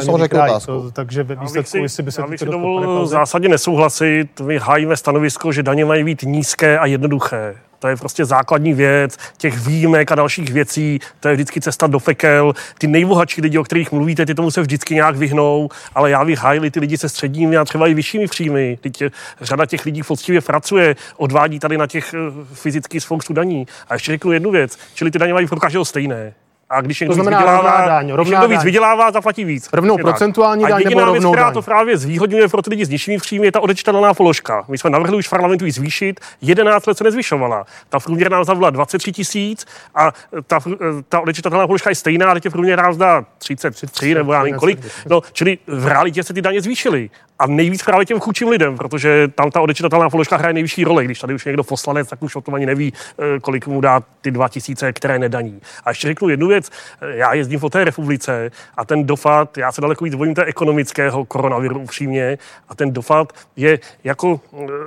jsem řekl otázku. Takže ve výsledku, jestli by se... Já bych si dovolil v zásadě nesouhlasit. Vy hájíme stanovisko, že daně mají být nízké a jednoduché. To je prostě základní věc, těch výjimek a dalších věcí, to je vždycky cesta do pekel. Ty nejbohatší lidi, o kterých mluvíte, ty tomu se vždycky nějak vyhnou, ale já bych hájil ty lidi se středními a třeba i vyššími příjmy. Teď řada těch lidí poctivě pracuje, odvádí tady na těch fyzických sfouků daní. A ještě řeknu jednu věc, čili ty daně mají pro každého stejné. A když někdo víc vydělává, zaplatí víc. Rovnou procentuální daň nebo rovnou daň. A jediná věc, která to právě zvýhodňuje pro ty lidi s nižšími příjmy, je ta odečitatelná položka. My jsme navrhli už v parlamentu ji zvýšit, 11 let se nezvyšovala. Ta průměrná mzda byla 23 000 a ta odečitatelná položka je stejná, ale tě průměrná mzda 33 nebo já nevím kolik. No, čili v realitě se ty daně zvýšily. A nejvíc právě těm chudším lidem, protože tam ta odečitatelná položka hraje nejvyšší roli. Když tady už někdo poslanec, tak už o tom ani neví, kolik mu dá ty 2000, které nedaní. A ještě řeknu jednu věc. Já jezdím po té republice a ten dopad, já se daleko víc bojím té ekonomického koronaviru upřímně, a ten dopad je jako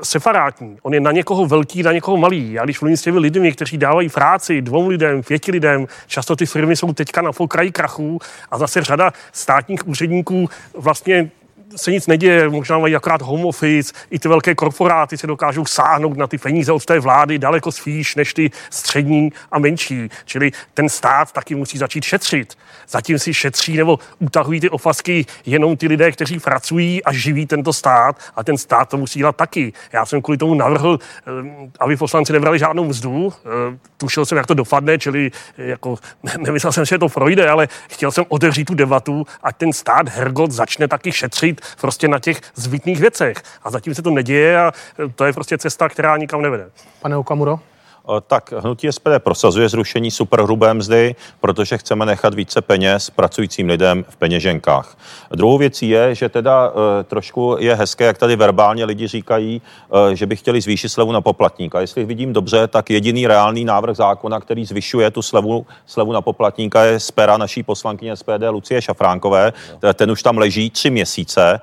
separátní. On je na někoho velký, na někoho malý. Já když mluvím s těmi lidmi, kteří dávají práci 2 lidem, 5 lidem, často ty firmy jsou teďka na pokraji krachu a zase řada státních úředníků vlastně se nic neděje, možná mají akorát home office, i ty velké korporáty se dokážou sáhnout na ty peníze od té vlády daleko spíš než ty střední a menší. Čili ten stát taky musí začít šetřit. Zatím si šetří nebo utahují ty opasky jenom ty lidé, kteří pracují a živí tento stát, a ten stát to musí dělat taky. Já jsem kvůli tomu navrhl, aby poslanci nebrali žádnou mzdu. Tušil jsem, jak to dopadne, čili jako nemyslel jsem, že to projde, ale chtěl jsem otevřít tu debatu, ať ten stát hergot začne taky šetřit prostě na těch zbytných věcech. A zatím se to neděje a to je prostě cesta, která nikam nevede. Pane Okamuro? Tak hnutí SPD prosazuje zrušení superhrubé mzdy, protože chceme nechat více peněz pracujícím lidem v peněženkách. Druhou věcí je, že teda trošku je hezké, jak tady verbálně lidi říkají, že by chtěli zvýšit slevu na poplatníka. Jestli vidím dobře, tak jediný reálný návrh zákona, který zvyšuje tu slevu na poplatníka, je z pera naší poslankyně SPD Lucie Šafránkové. Ten už tam leží 3 měsíce.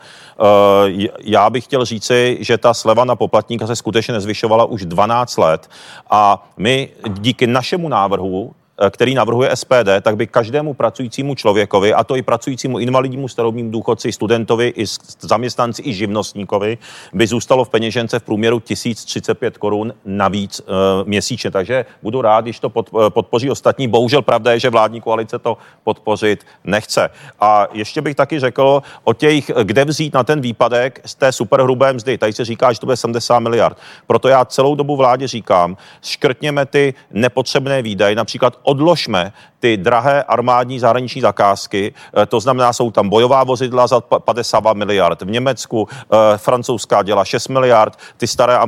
Já bych chtěl říci, že ta sleva na poplatníka se skutečně nezvyšovala už 12 let a my díky našemu návrhu, který navrhuje SPD, tak by každému pracujícímu člověkovi, a to i pracujícímu invalidnímu, starobnímu důchodci, studentovi, i zaměstnanci, i živnostníkovi, by zůstalo v peněžence v průměru 1035 korun navíc měsíčně. Takže budu rád, když to podpoří ostatní. Bohužel pravda je, že vládní koalice to podpořit nechce. A ještě bych taky řekl o těch, kde vzít na ten výpadek z té superhrubé mzdy. Tady se říká, že to bude 70 miliard. Proto já celou dobu vládě říkám, škrtněme ty nepotřebné výdaje, například odložme ty drahé armádní zahraniční zakázky, to znamená, jsou tam bojová vozidla za 50 miliard v Německu, francouzská děla 6 miliard, ty staré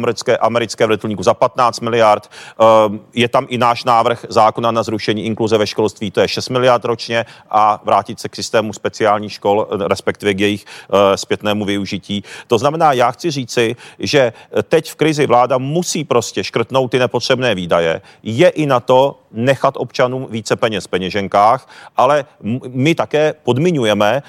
americké v vrtulníku za 15 miliard, je tam i náš návrh zákona na zrušení inkluze ve školství, to je 6 miliard ročně a vrátit se k systému speciálních škol, respektive k jejich zpětnému využití. To znamená, já chci říci, že teď v krizi vláda musí prostě škrtnout ty nepotřebné výdaje, je i na to nechat občanům více peněz v peněženkách, ale my také podmiňujeme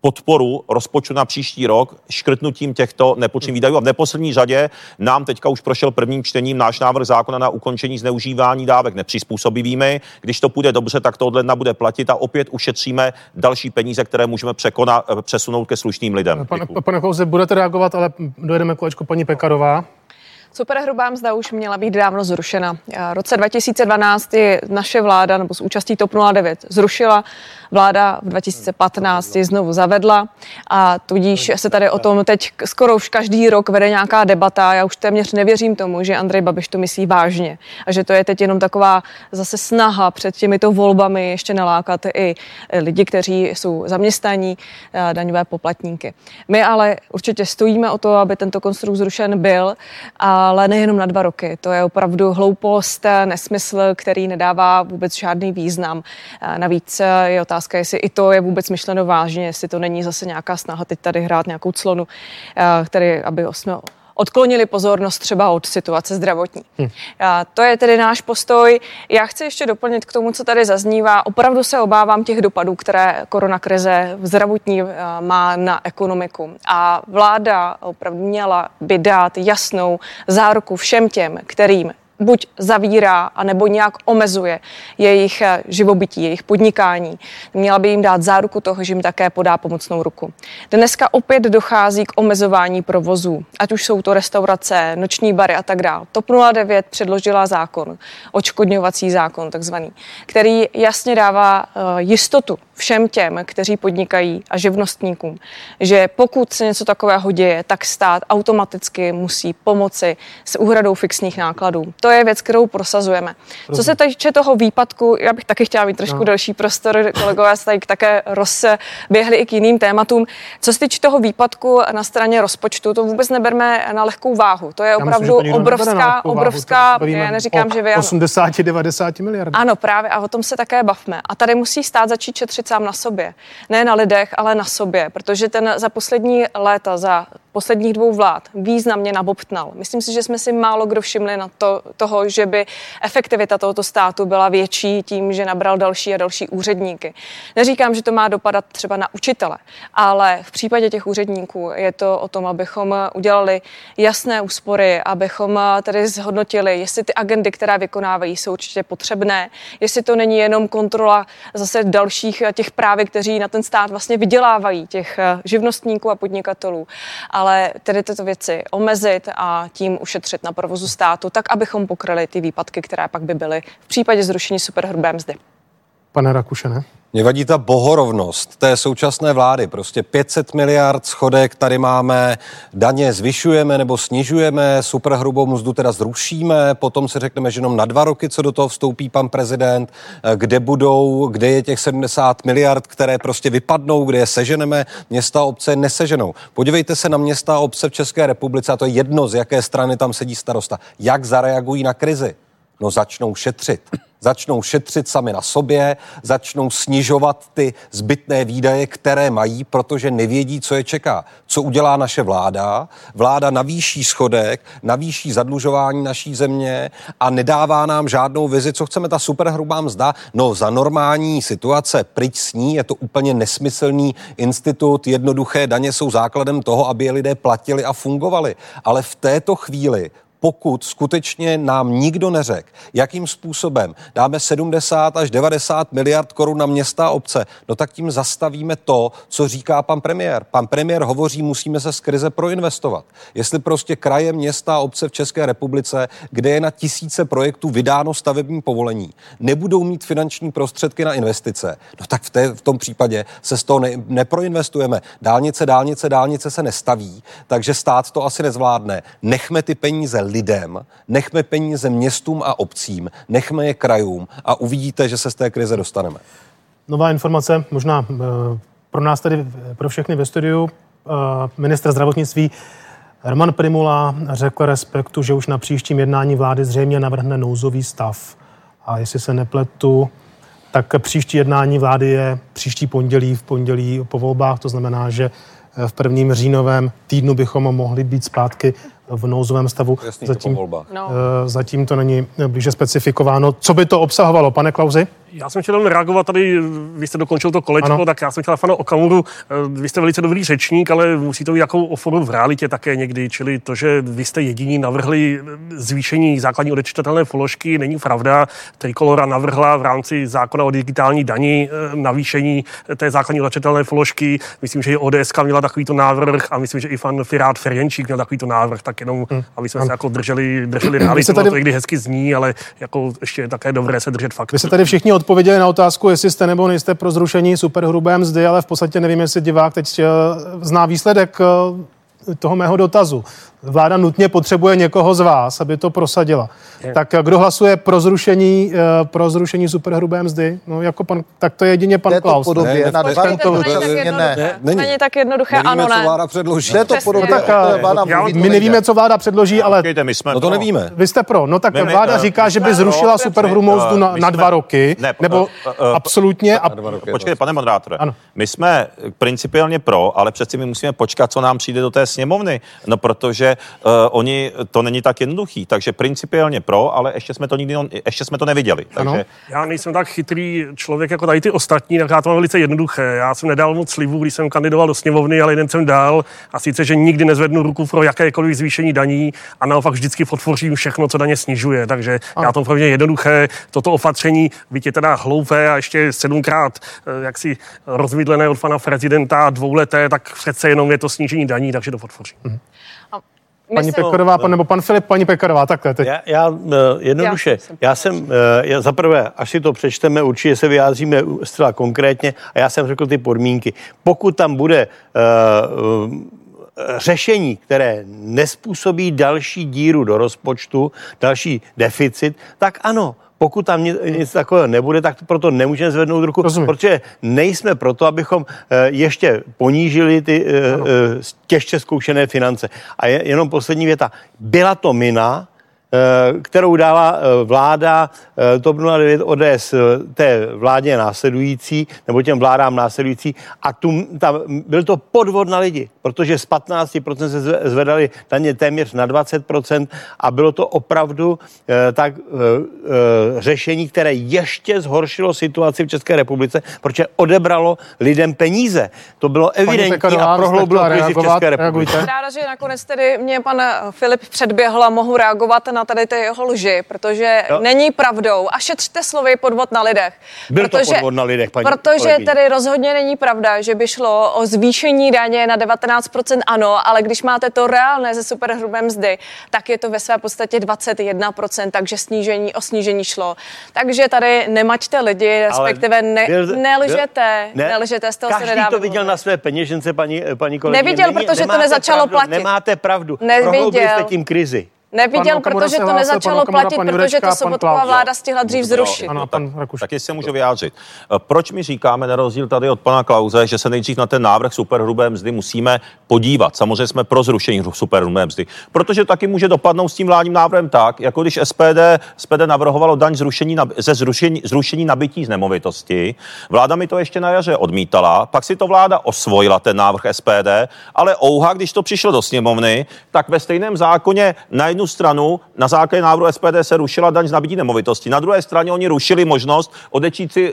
podporu rozpočtu na příští rok škrtnutím těchto nepotřebných výdajů. A v neposlední řadě nám teďka už prošel prvním čtením náš návrh zákona na ukončení zneužívání dávek nepřizpůsobivými. Když to půjde dobře, tak to od ledna bude platit a opět ušetříme další peníze, které můžeme přesunout ke slušným lidem. Pane Klause, budete reagovat, ale dojedeme kolečko paní Pekarová. Superhrubá mzda už měla být dávno zrušena. V roce 2012 ji naše vláda, nebo s účastí TOP 09, zrušila. Vláda v 2015 ji znovu zavedla a tudíž se tady o tom teď skoro už každý rok vede nějaká debata. Já už téměř nevěřím tomu, že Andrej Babiš to myslí vážně a že to je teď jenom taková zase snaha před těmito volbami ještě nalákat i lidi, kteří jsou zaměstnaní, daňové poplatníky. My ale určitě stojíme o to, aby tento konstrukt zrušen byl, ale nejenom na 2 roky. To je opravdu hloupost, nesmysl, který nedává vůbec žádný význam. Navíc je otázka, jestli i to je vůbec myšleno vážně, jestli to není zase nějaká snaha teď tady hrát nějakou clonu, který, aby jsme odklonili pozornost třeba od situace zdravotní. A to je tedy náš postoj. Já chci ještě doplnit k tomu, co tady zaznívá. Opravdu se obávám těch dopadů, které koronakrize v zdravotní má na ekonomiku. A vláda opravdu měla by dát jasnou záruku všem těm, kterým buď zavírá, anebo nějak omezuje jejich živobytí, jejich podnikání. Měla by jim dát záruku toho, že jim také podá pomocnou ruku. Dneska opět dochází k omezování provozů, ať už jsou to restaurace, noční bary a tak dále. TOP 09 předložila zákon, odškodňovací zákon takzvaný, který jasně dává jistotu všem těm, kteří podnikají a živnostníkům, že pokud se něco takového děje, tak stát automaticky musí pomoci s úhradou fixních nákladů. To je věc, kterou prosazujeme. Co se týče toho výpadku, já bych taky chtěla mít trošku delší prostor, kolegové se tady také rozběhli i k jiným tématům. Co se týče toho výpadku na straně rozpočtu, to vůbec neberme na lehkou váhu. To je opravdu obrovská, já neříkám, že vy 80-90 miliard. Ano, právě, a o tom se také bavme. A tady musí stát začít šetřit sám na sobě. Ne na lidech, ale na sobě, protože ten za poslední léta, za posledních dvou vlád významně nabobtnal. Myslím si, že jsme si málo kdo všimli na toho, že by efektivita tohoto státu byla větší tím, že nabral další a další úředníky. Neříkám, že to má dopadat třeba na učitele, ale v případě těch úředníků je to o tom, abychom udělali jasné úspory, abychom tedy zhodnotili, jestli ty agendy, které vykonávají, jsou určitě potřebné, jestli to není jenom kontrola zase dalších těch právě, kteří na ten stát vlastně vydělávají, těch živnostníků a podnikatelů, ale tedy tyto věci omezit a tím ušetřit na provozu státu, tak abychom pokryli ty výpadky, které pak by byly v případě zrušení superhrubé mzdy. Pane Rakušane? Mě vadí ta bohorovnost té současné vlády. Prostě 500 miliard schodek tady máme, daně zvyšujeme nebo snižujeme, superhrubou mzdu teda zrušíme, potom si řekneme, že jenom na 2 roky, co do toho vstoupí pan prezident, kde je těch 70 miliard, které prostě vypadnou, kde je seženeme, města a obce neseženou. Podívejte se na města a obce v České republice, a to je jedno, z jaké strany tam sedí starosta. Jak zareagují na krizi? No začnou šetřit. Začnou šetřit sami na sobě, začnou snižovat ty zbytné výdaje, které mají, protože nevědí, co je čeká. Co udělá naše vláda? Vláda navýší schodek, navýší zadlužování naší země a nedává nám žádnou vizi, co chceme, ta superhrubá mzda. No za normální situace pryč s ní, je to úplně nesmyslný institut, jednoduché daně jsou základem toho, aby je lidé platili a fungovali. Ale v této chvíli, pokud skutečně nám nikdo neřekl, jakým způsobem dáme 70 až 90 miliard korun na města a obce, no tak tím zastavíme to, co říká pan premiér. Pan premiér hovoří, musíme se z krize proinvestovat. Jestli prostě kraje, města a obce v České republice, kde je na tisíce projektů vydáno stavební povolení, nebudou mít finanční prostředky na investice, no tak v tom případě se z toho neproinvestujeme. Dálnice se nestaví, takže stát to asi nezvládne. Nechme ty peníze lidem, nechme peníze městům a obcím, nechme je krajům a uvidíte, že se z té krize dostaneme. Nová informace, možná pro nás tady, pro všechny ve studiu, ministr zdravotnictví Roman Prymula řekl Respektu, že už na příštím jednání vlády zřejmě navrhne nouzový stav. A jestli se nepletu, tak příští jednání vlády je příští pondělí po volbách, to znamená, že v prvním říjnovém týdnu bychom mohli být zpátky v nouzovém stavu. Jasný, zatím to není blíže specifikováno. Co by to obsahovalo, pane Klausi? Já jsem chtěl reagovat tady, vy jste dokončil to kolečko, ano. Tak já jsem chtěl pana Okamuru, vy jste velice dobrý řečník, ale musí to být jakou oforu v realitě také někdy, čili to, že vy jste jediní navrhli zvýšení základní odečitatelné položky, není pravda. Trikolora navrhla v rámci zákona o digitální dani navýšení té základní odečitatelné položky. Myslím, že i ODSka měla takovýto návrh a myslím, že i pan Pirát Ferjenčík měl takovýto návrh, tak jenom aby jsme se jako drželi realitu, tady... to někdy hezky zní, ale jako ještě je také dobré se držet fakt. Vy jste tady všichni odpověděli na otázku, jestli jste nebo nejste pro zrušení superhrubé mzdy, ale v podstatě nevím, jestli divák teď zná výsledek toho mého dotazu. Vláda nutně potřebuje někoho z vás, aby to prosadila. Tak kdo hlasuje pro zrušení superhrubé mzdy? No jako pan, tak to je jedině pan Klaus. Není tak jednoduché, ano, ne. My nevíme, co vláda předloží, ale no to nevíme. Vy jste pro. No tak vláda říká, že by zrušila superhrubou mzdu na 2 roky, nebo absolutně. Počkejte, pane moderátore. My jsme principiálně pro, ale přeci my musíme počkat, co nám přijde do té sněmovny. No protože Takže oni, to není tak jednoduchý. Takže principiálně pro, ale ještě jsme to neviděli. Takže... Ano. Já nejsem tak chytrý člověk jako tady ty ostatní, tak já to mám velice jednoduché. Já jsem nedal moc slibů, když jsem kandidoval do sněmovny, ale jeden jsem dal, a sice, že nikdy nezvednu ruku pro jakékoliv zvýšení daní a naopak vždycky podpořím všechno, co daně snižuje. Takže ano. Já to opravdu jednoduché. Toto opatření, byť je teda hloupé a ještě 7krát jaksi rozvidlené od pana prezidenta dvouleté, tak přece jenom je to snížení daní, takže to podpořím. Mhm. Paní Pekarová, nebo pan Filip, paní Pekarová, takhle. Jednoduše, já za prvé, až si to přečteme, určitě se vyjádříme zcela konkrétně a já jsem řekl ty podmínky. Pokud tam bude řešení, které nespůsobí další díru do rozpočtu, další deficit, tak ano. Pokud tam nic takového nebude, tak proto nemůžeme zvednout ruku, protože nejsme proto, abychom ještě ponížili ty těžce zkoušené finance. A jenom poslední věta. Byla to mina, kterou dala vláda TOP 09 ODS té vládě následující, nebo těm vládám následující, a byl to podvod na lidi, protože z 15% se zvedali daně téměř na 20% a bylo to opravdu tak řešení, které ještě zhoršilo situaci v České republice, protože odebralo lidem peníze. To bylo evidentní a prohloubilo krizi v České republice. Ráda, že nakonec tedy mě pan Filip předběhl a mohu reagovat na tady ty jeho lži, protože není pravdou. A šetřte slovy podvod na lidech. Byl to podvod na lidech, paní kolegyně. Tedy rozhodně není pravda, že by šlo o zvýšení daně na 19%, ano, ale když máte to reálné ze superhrubé mzdy, tak je to ve své podstatě 21%, takže o snížení šlo. Takže tady nemaťte lidi, respektive nelžete, z toho se nedá. Každý to viděl na své peněžence, paní kolegyně. Neviděl, protože to nezačalo platit. Nemáte pravdu. Prohloubili jste tím krizi. Neviděl, protože to nezačalo platit, protože to Sobotkova vláda stihla dřív zrušit. Ano, taky se můžu vyjádřit. Proč my říkáme, na rozdíl tady od pana Klause, že se nejdřív na ten návrh superhrubé mzdy musíme podívat. Samozřejmě jsme pro zrušení superhrubé mzdy, protože taky může dopadnout s tím vládním návrhem tak, jako když SPD navrhovalo daň zrušení nabití z nemovitosti. Vláda mi to ještě na jaře odmítala, pak si to vláda osvojila, ten návrh SPD, ale ouha, když to přišlo do sněmovny, tak ve stejném zákoně na stranu na základě návrhu SPD se rušila daň z nabytí nemovitosti. Na druhé straně oni rušili možnost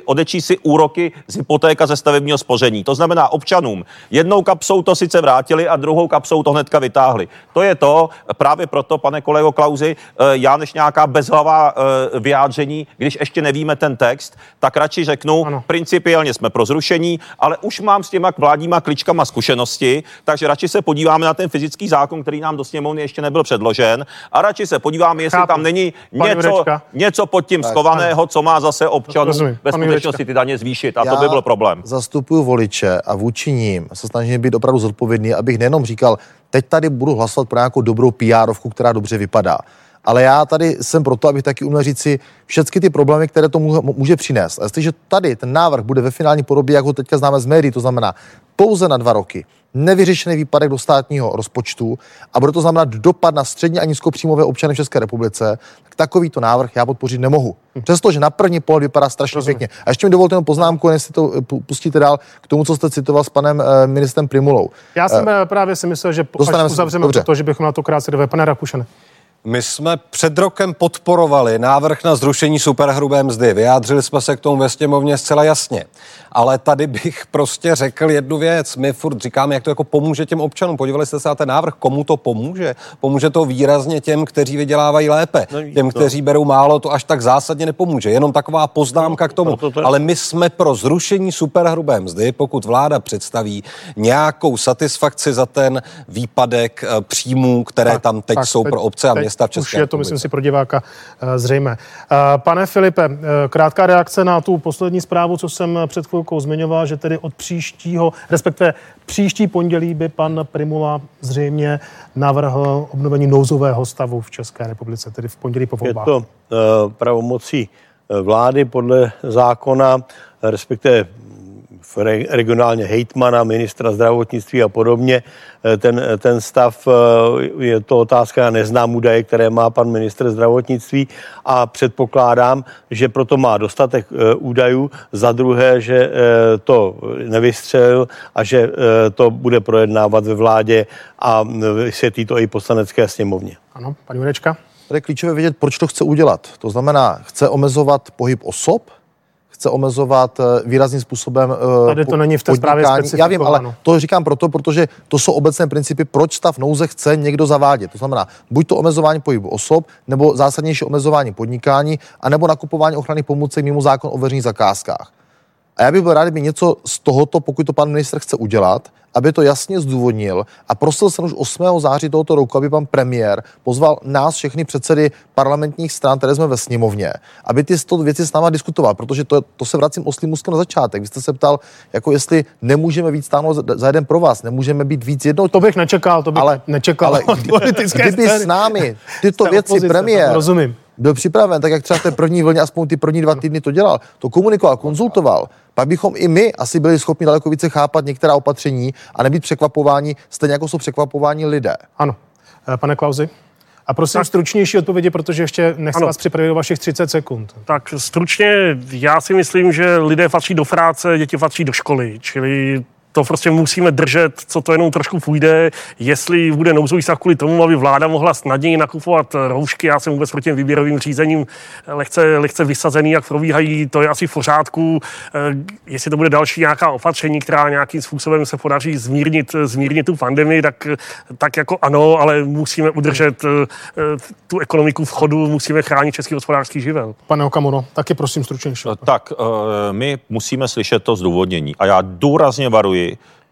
odečíst si úroky z hypotéka ze stavebního spoření. To znamená občanům. Jednou kapsou to sice vrátili a druhou kapsou to hnedka vytáhli. To je to, právě proto, pane kolego Klausi, já než nějaká bezhlavá vyjádření, když ještě nevíme ten text, tak radši řeknu, ano. Principiálně jsme pro zrušení, ale už mám s těma vládníma kličkama zkušenosti, takže radši se podíváme na ten fyzický zákon, který nám do sněmovny ještě nebyl předložen. A radši se podíváme, jestli tam není něco pod tím schovaného, co má zase občanům ve skutečnosti ty daně zvýšit. A já to by byl problém. Zastupuju voliče a vůči ním se snažím být opravdu zodpovědný, abych nejenom říkal, teď tady budu hlasovat pro nějakou dobrou PR-ovku, která dobře vypadá. Ale já tady jsem proto, abych taky uměl říct si všechny ty problémy, které to může přinést. A jestliže tady ten návrh bude ve finální podobě, jak ho teďka známe z médií, to znamená pouze na 2 roky, nevyřešený výpadek do státního rozpočtu a bude to znamenat dopad na střední a nízkopříjmové občany v České republice, tak takovýto návrh já podpořit nemohu. Přestože na první pohled vypadá strašně pěkně. A ještě mi dovolte jenom poznámku, jestli to pustíte dál k tomu, co jste citoval s panem ministrem Prymulou. Já jsem právě si myslel, že až uzavřeme to, že bychom na to krátce dově. Pane Rakušane. My jsme před rokem podporovali návrh na zrušení superhrubé mzdy. Vyjádřili jsme se k tomu ve sněmovně zcela jasně. Ale tady bych prostě řekl jednu věc. My furt říkáme, jak to jako pomůže těm občanům. Podívali jste se na ten návrh, komu to pomůže? Pomůže to výrazně těm, kteří vydělávají lépe. Těm, kteří berou málo, to až tak zásadně nepomůže. Jenom taková poznámka k tomu. Ale my jsme pro zrušení superhrubé mzdy, pokud vláda představí nějakou satisfakci za ten výpadek příjmů, které tam teď jsou pro obce a města. Už je to, myslím si, pro diváka zřejmé. Pane Filipe, krátká reakce na tu poslední zprávu, co jsem před chvilkou zmiňoval, že tedy od příští pondělí by pan Prymula zřejmě navrhl obnovení nouzového stavu v České republice, tedy v pondělí po volbách. Je to pravomocí vlády podle zákona, respektive regionálně hejtmana, ministra zdravotnictví a podobně. Ten stav, je to otázka, já neznám údaje, které má pan ministr zdravotnictví a předpokládám, že proto má dostatek údajů. Za druhé, že to nevystřelil a že to bude projednávat ve vládě a vysvětlí to i Poslanecké sněmovně. Ano, paní Jurečka? Tady je klíčové vědět, proč to chce udělat. To znamená, chce omezovat pohyb osob, chce omezovat výrazným způsobem tady to není v té zprávě specifikováno. Já vím, ale to říkám proto, protože to jsou obecné principy, proč stav nouze chce někdo zavádět. To znamená, buď to omezování pohybu osob, nebo zásadnější omezování podnikání, anebo nakupování ochranných pomůcek mimo zákon o veřejných zakázkách. A já bych byl rád, kdyby něco z tohoto, pokud to pan ministr chce udělat, aby to jasně zdůvodnil a prosil jsem už 8. září tohoto roku, aby pan premiér pozval nás všechny předsedy parlamentních stran, které jsme ve sněmovně, aby tyto věci s náma diskutoval, protože to se vracím oslím můstkem na začátek. Vy jste se ptal, jako jestli nemůžeme víc stáhnout za jeden pro vás, nemůžeme být víc jednotní. To bych nečekal. Ale kdyby s námi tyto věci opozice, premiér byl připraven, tak jak třeba v té první vlně, aspoň ty první 2 týdny to dělal, to komunikoval, konzultoval, pak bychom i my asi byli schopni daleko více chápat některá opatření a nebýt překvapování, stejně jako jsou překvapování lidé. Ano. Pane Klausi? A prosím tak, stručnější odpovědi, protože ještě nechci vás připravit do vašich 30 sekund. Tak stručně, já si myslím, že lidé patří do práce, děti patří do školy, čili to prostě musíme držet, co to jenom trošku půjde, jestli bude nouzový stav kvůli tomu, aby vláda mohla snadněji nakupovat roušky. Já jsem vůbec proti těm výběrovým řízením lehce vysazený, jak probíhají, to je asi v pořádku. Jestli to bude další nějaká opatření, která nějakým způsobem se podaří zmírnit tu pandemii, tak jako ano, ale musíme udržet tu ekonomiku v chodu, musíme chránit český hospodářský živel. Pane Okamuro, taky prosím stručnější. Tak my musíme slyšet to zdůvodnění a já důrazně varuji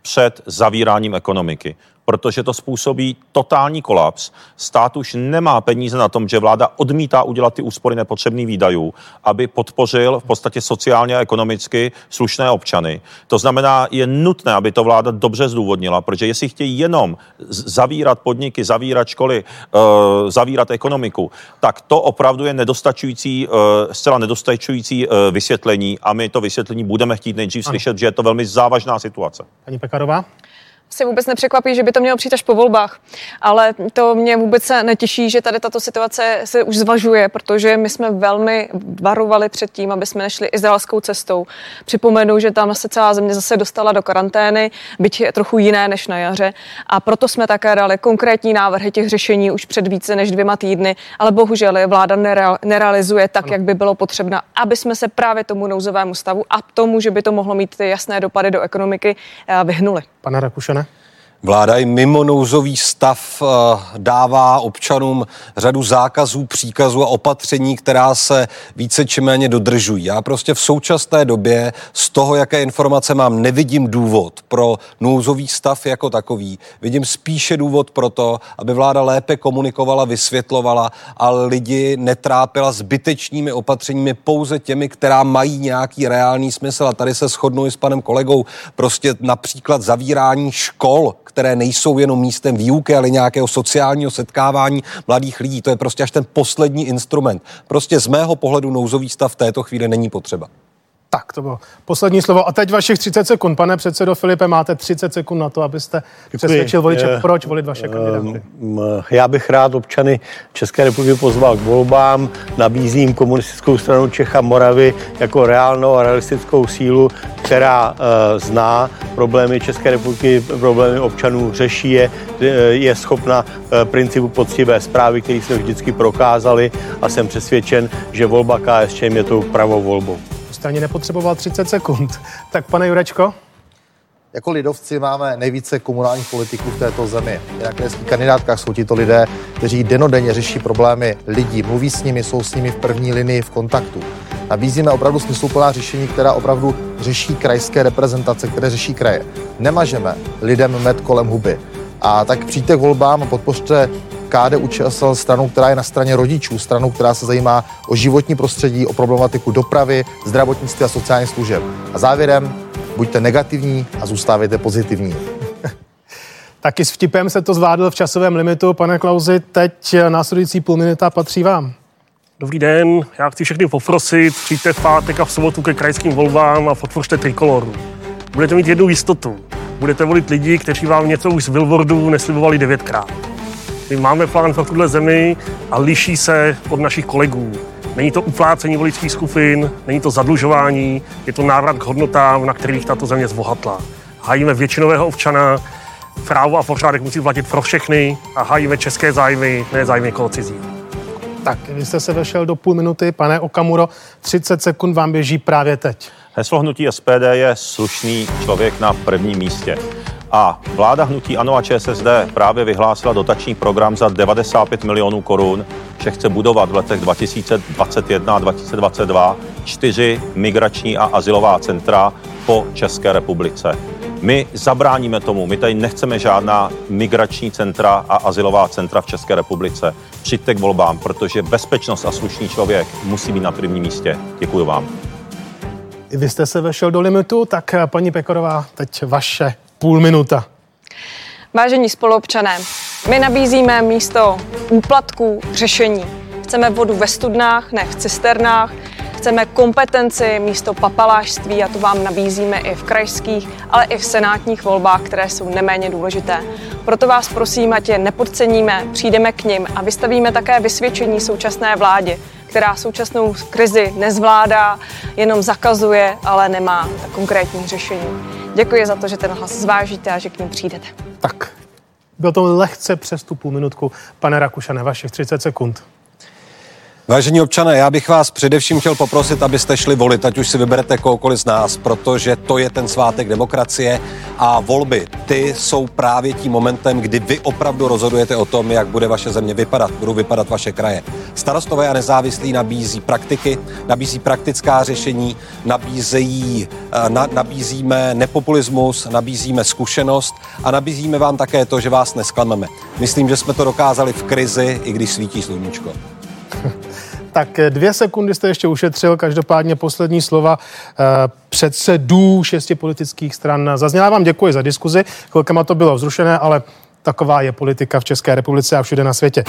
před zavíráním ekonomiky, protože to způsobí totální kolaps. Stát už nemá peníze na tom, že vláda odmítá udělat ty úspory nepotřebných výdajů, aby podpořil v podstatě sociálně a ekonomicky slušné občany. To znamená, je nutné, aby to vláda dobře zdůvodnila, protože jestli chtějí jenom zavírat podniky, zavírat školy, zavírat ekonomiku, tak to opravdu je zcela nedostačující vysvětlení a my to vysvětlení budeme chtít nejdřív slyšet, že je to velmi závažná situace. Paní Pekarová? Se vůbec nepřekvapí, že by to mělo přijít až po volbách, ale to mě vůbec netěší, že tady tato situace se už zvažuje, protože my jsme velmi varovali před tím, aby jsme nešli izraelskou cestou. Připomenu, že tam se celá země zase dostala do karantény, byť je trochu jiné než na jaře a proto jsme také dali konkrétní návrhy těch řešení už před více než 2 týdny, ale bohužel je vláda nerealizuje tak, jak by bylo potřebné, aby jsme se právě tomu nouzovému stavu a tomu, že by to mohlo mít ty jasné dopady do ekonomiky, vyhnuli. Pane Rakušane? Vláda i mimo nouzový stav dává občanům řadu zákazů, příkazů a opatření, která se více či méně dodržují. Já prostě v současné době z toho, jaké informace mám, nevidím důvod pro nouzový stav jako takový. Vidím spíše důvod pro to, aby vláda lépe komunikovala, vysvětlovala a lidi netrápila zbytečnými opatřeními pouze těmi, která mají nějaký reálný smysl. A tady se shodnu i s panem kolegou, prostě například zavírání škol, které nejsou jenom místem výuky, ale nějakého sociálního setkávání mladých lidí. To je prostě až ten poslední instrument. Prostě z mého pohledu nouzový stav v této chvíli není potřeba. Tak, to bylo poslední slovo. A teď vašich 30 sekund. Pane předsedo Filipe, máte 30 sekund na to, abyste přesvědčil voliče, proč volit vaše kandidáty. Já bych rád občany České republiky pozval k volbám. Nabízím Komunistickou stranu Čech a Moravy jako reálnou a realistickou sílu, která zná problémy České republiky, problémy občanů, řeší je, je schopna principu poctivé správy, který jsme vždycky prokázali a jsem přesvědčen, že volba KSČM je tou pravou volbou. Ani nepotřeboval 30 sekund. Tak pane Jurečko? Jako lidovci máme nejvíce komunálních politiků v této zemi. V nějakých kandidátkách jsou tito lidé, kteří dennodenně řeší problémy lidí, mluví s nimi, jsou s nimi v první linii v kontaktu. Nabízíme opravdu smysluplná řešení, která opravdu řeší krajské reprezentace, které řeší kraje. Nemažeme lidem med kolem huby. A tak přijďte k volbám a podpořte KDU-ČSL, stranu, která je na straně rodičů, stranu, která se zajímá o životní prostředí, o problematiku dopravy, zdravotnictví a sociálních služeb. A závěrem, buďte negativní a zůstávejte pozitivní. Taky s vtipem se to zvládlo v časovém limitu. Pane Klausi, teď následující půlminuta patří vám. Dobrý den, já chci všechny poprosit, přijďte v pátek a v sobotu ke krajským volbám a podpořte Trikoloru. budete mít jednu jistotu. Budete volit lidi, kteří vám něco už z billboardů neslibovali 9krát. My máme plán pro tuhle zemi a liší se od našich kolegů. Není to uplácení voličských skupin, není to zadlužování, je to návrat k hodnotám, na kterých tato země zbohatla. Hájíme většinového občana, právo a pořádek musí platit pro všechny a hájíme české zájmy, ne zájmy někoho cizího. Tak, vy jste se vešel do půl minuty, pane Okamuro, 30 sekund vám běží právě teď. Heslo hnutí SPD je slušný člověk na prvním místě. A vláda hnutí ANO a ČSSD právě vyhlásila dotační program za 95 milionů korun, že chce budovat v letech 2021 a 2022 4 migrační a azylová centra po České republice. My zabráníme tomu, my tady nechceme žádná migrační centra a azylová centra v České republice. Přijďte k volbám, protože bezpečnost a slušný člověk musí být na prvním místě. Děkuji vám. Vy jste se vešel do limitu, tak paní Pekarová, teď vaše půl minuta. Vážení spoluobčané, my nabízíme místo úplatků řešení. Chceme vodu ve studnách, ne v cisternách. Chceme kompetenci místo papalášství a to vám nabízíme i v krajských, ale i v senátních volbách, které jsou neméně důležité. Proto vás prosím, ať je nepodceníme, přijdeme k nim a vystavíme také vysvědčení současné vládě, která současnou krizi nezvládá, jenom zakazuje, ale nemá konkrétní řešení. Děkuji za to, že ten hlas zvážíte a že k ním přijdete. Tak, bylo to lehce přes tu půl minutku. Pane Rakušane, vašich 30 sekund. Vážení občané, já bych vás především chtěl poprosit, abyste šli volit, ať už si vyberete kohokoliv z nás, protože to je ten svátek demokracie a volby, ty jsou právě tím momentem, kdy vy opravdu rozhodujete o tom, jak bude vaše země vypadat, budou vypadat vaše kraje. Starostové a nezávislí nabízí praktiky, nabízí praktická řešení, nabízíme nepopulismus, nabízíme zkušenost a nabízíme vám také to, že vás nesklameme. Myslím, že jsme to dokázali v krizi, i když svítí sluníčko. Tak 2 sekundy jste ještě ušetřil, každopádně poslední slova předsedů 6 politických stran. Zazněla vám, děkuji za diskuzi, chvilkama to bylo vzrušené, ale taková je politika v České republice a všude na světě.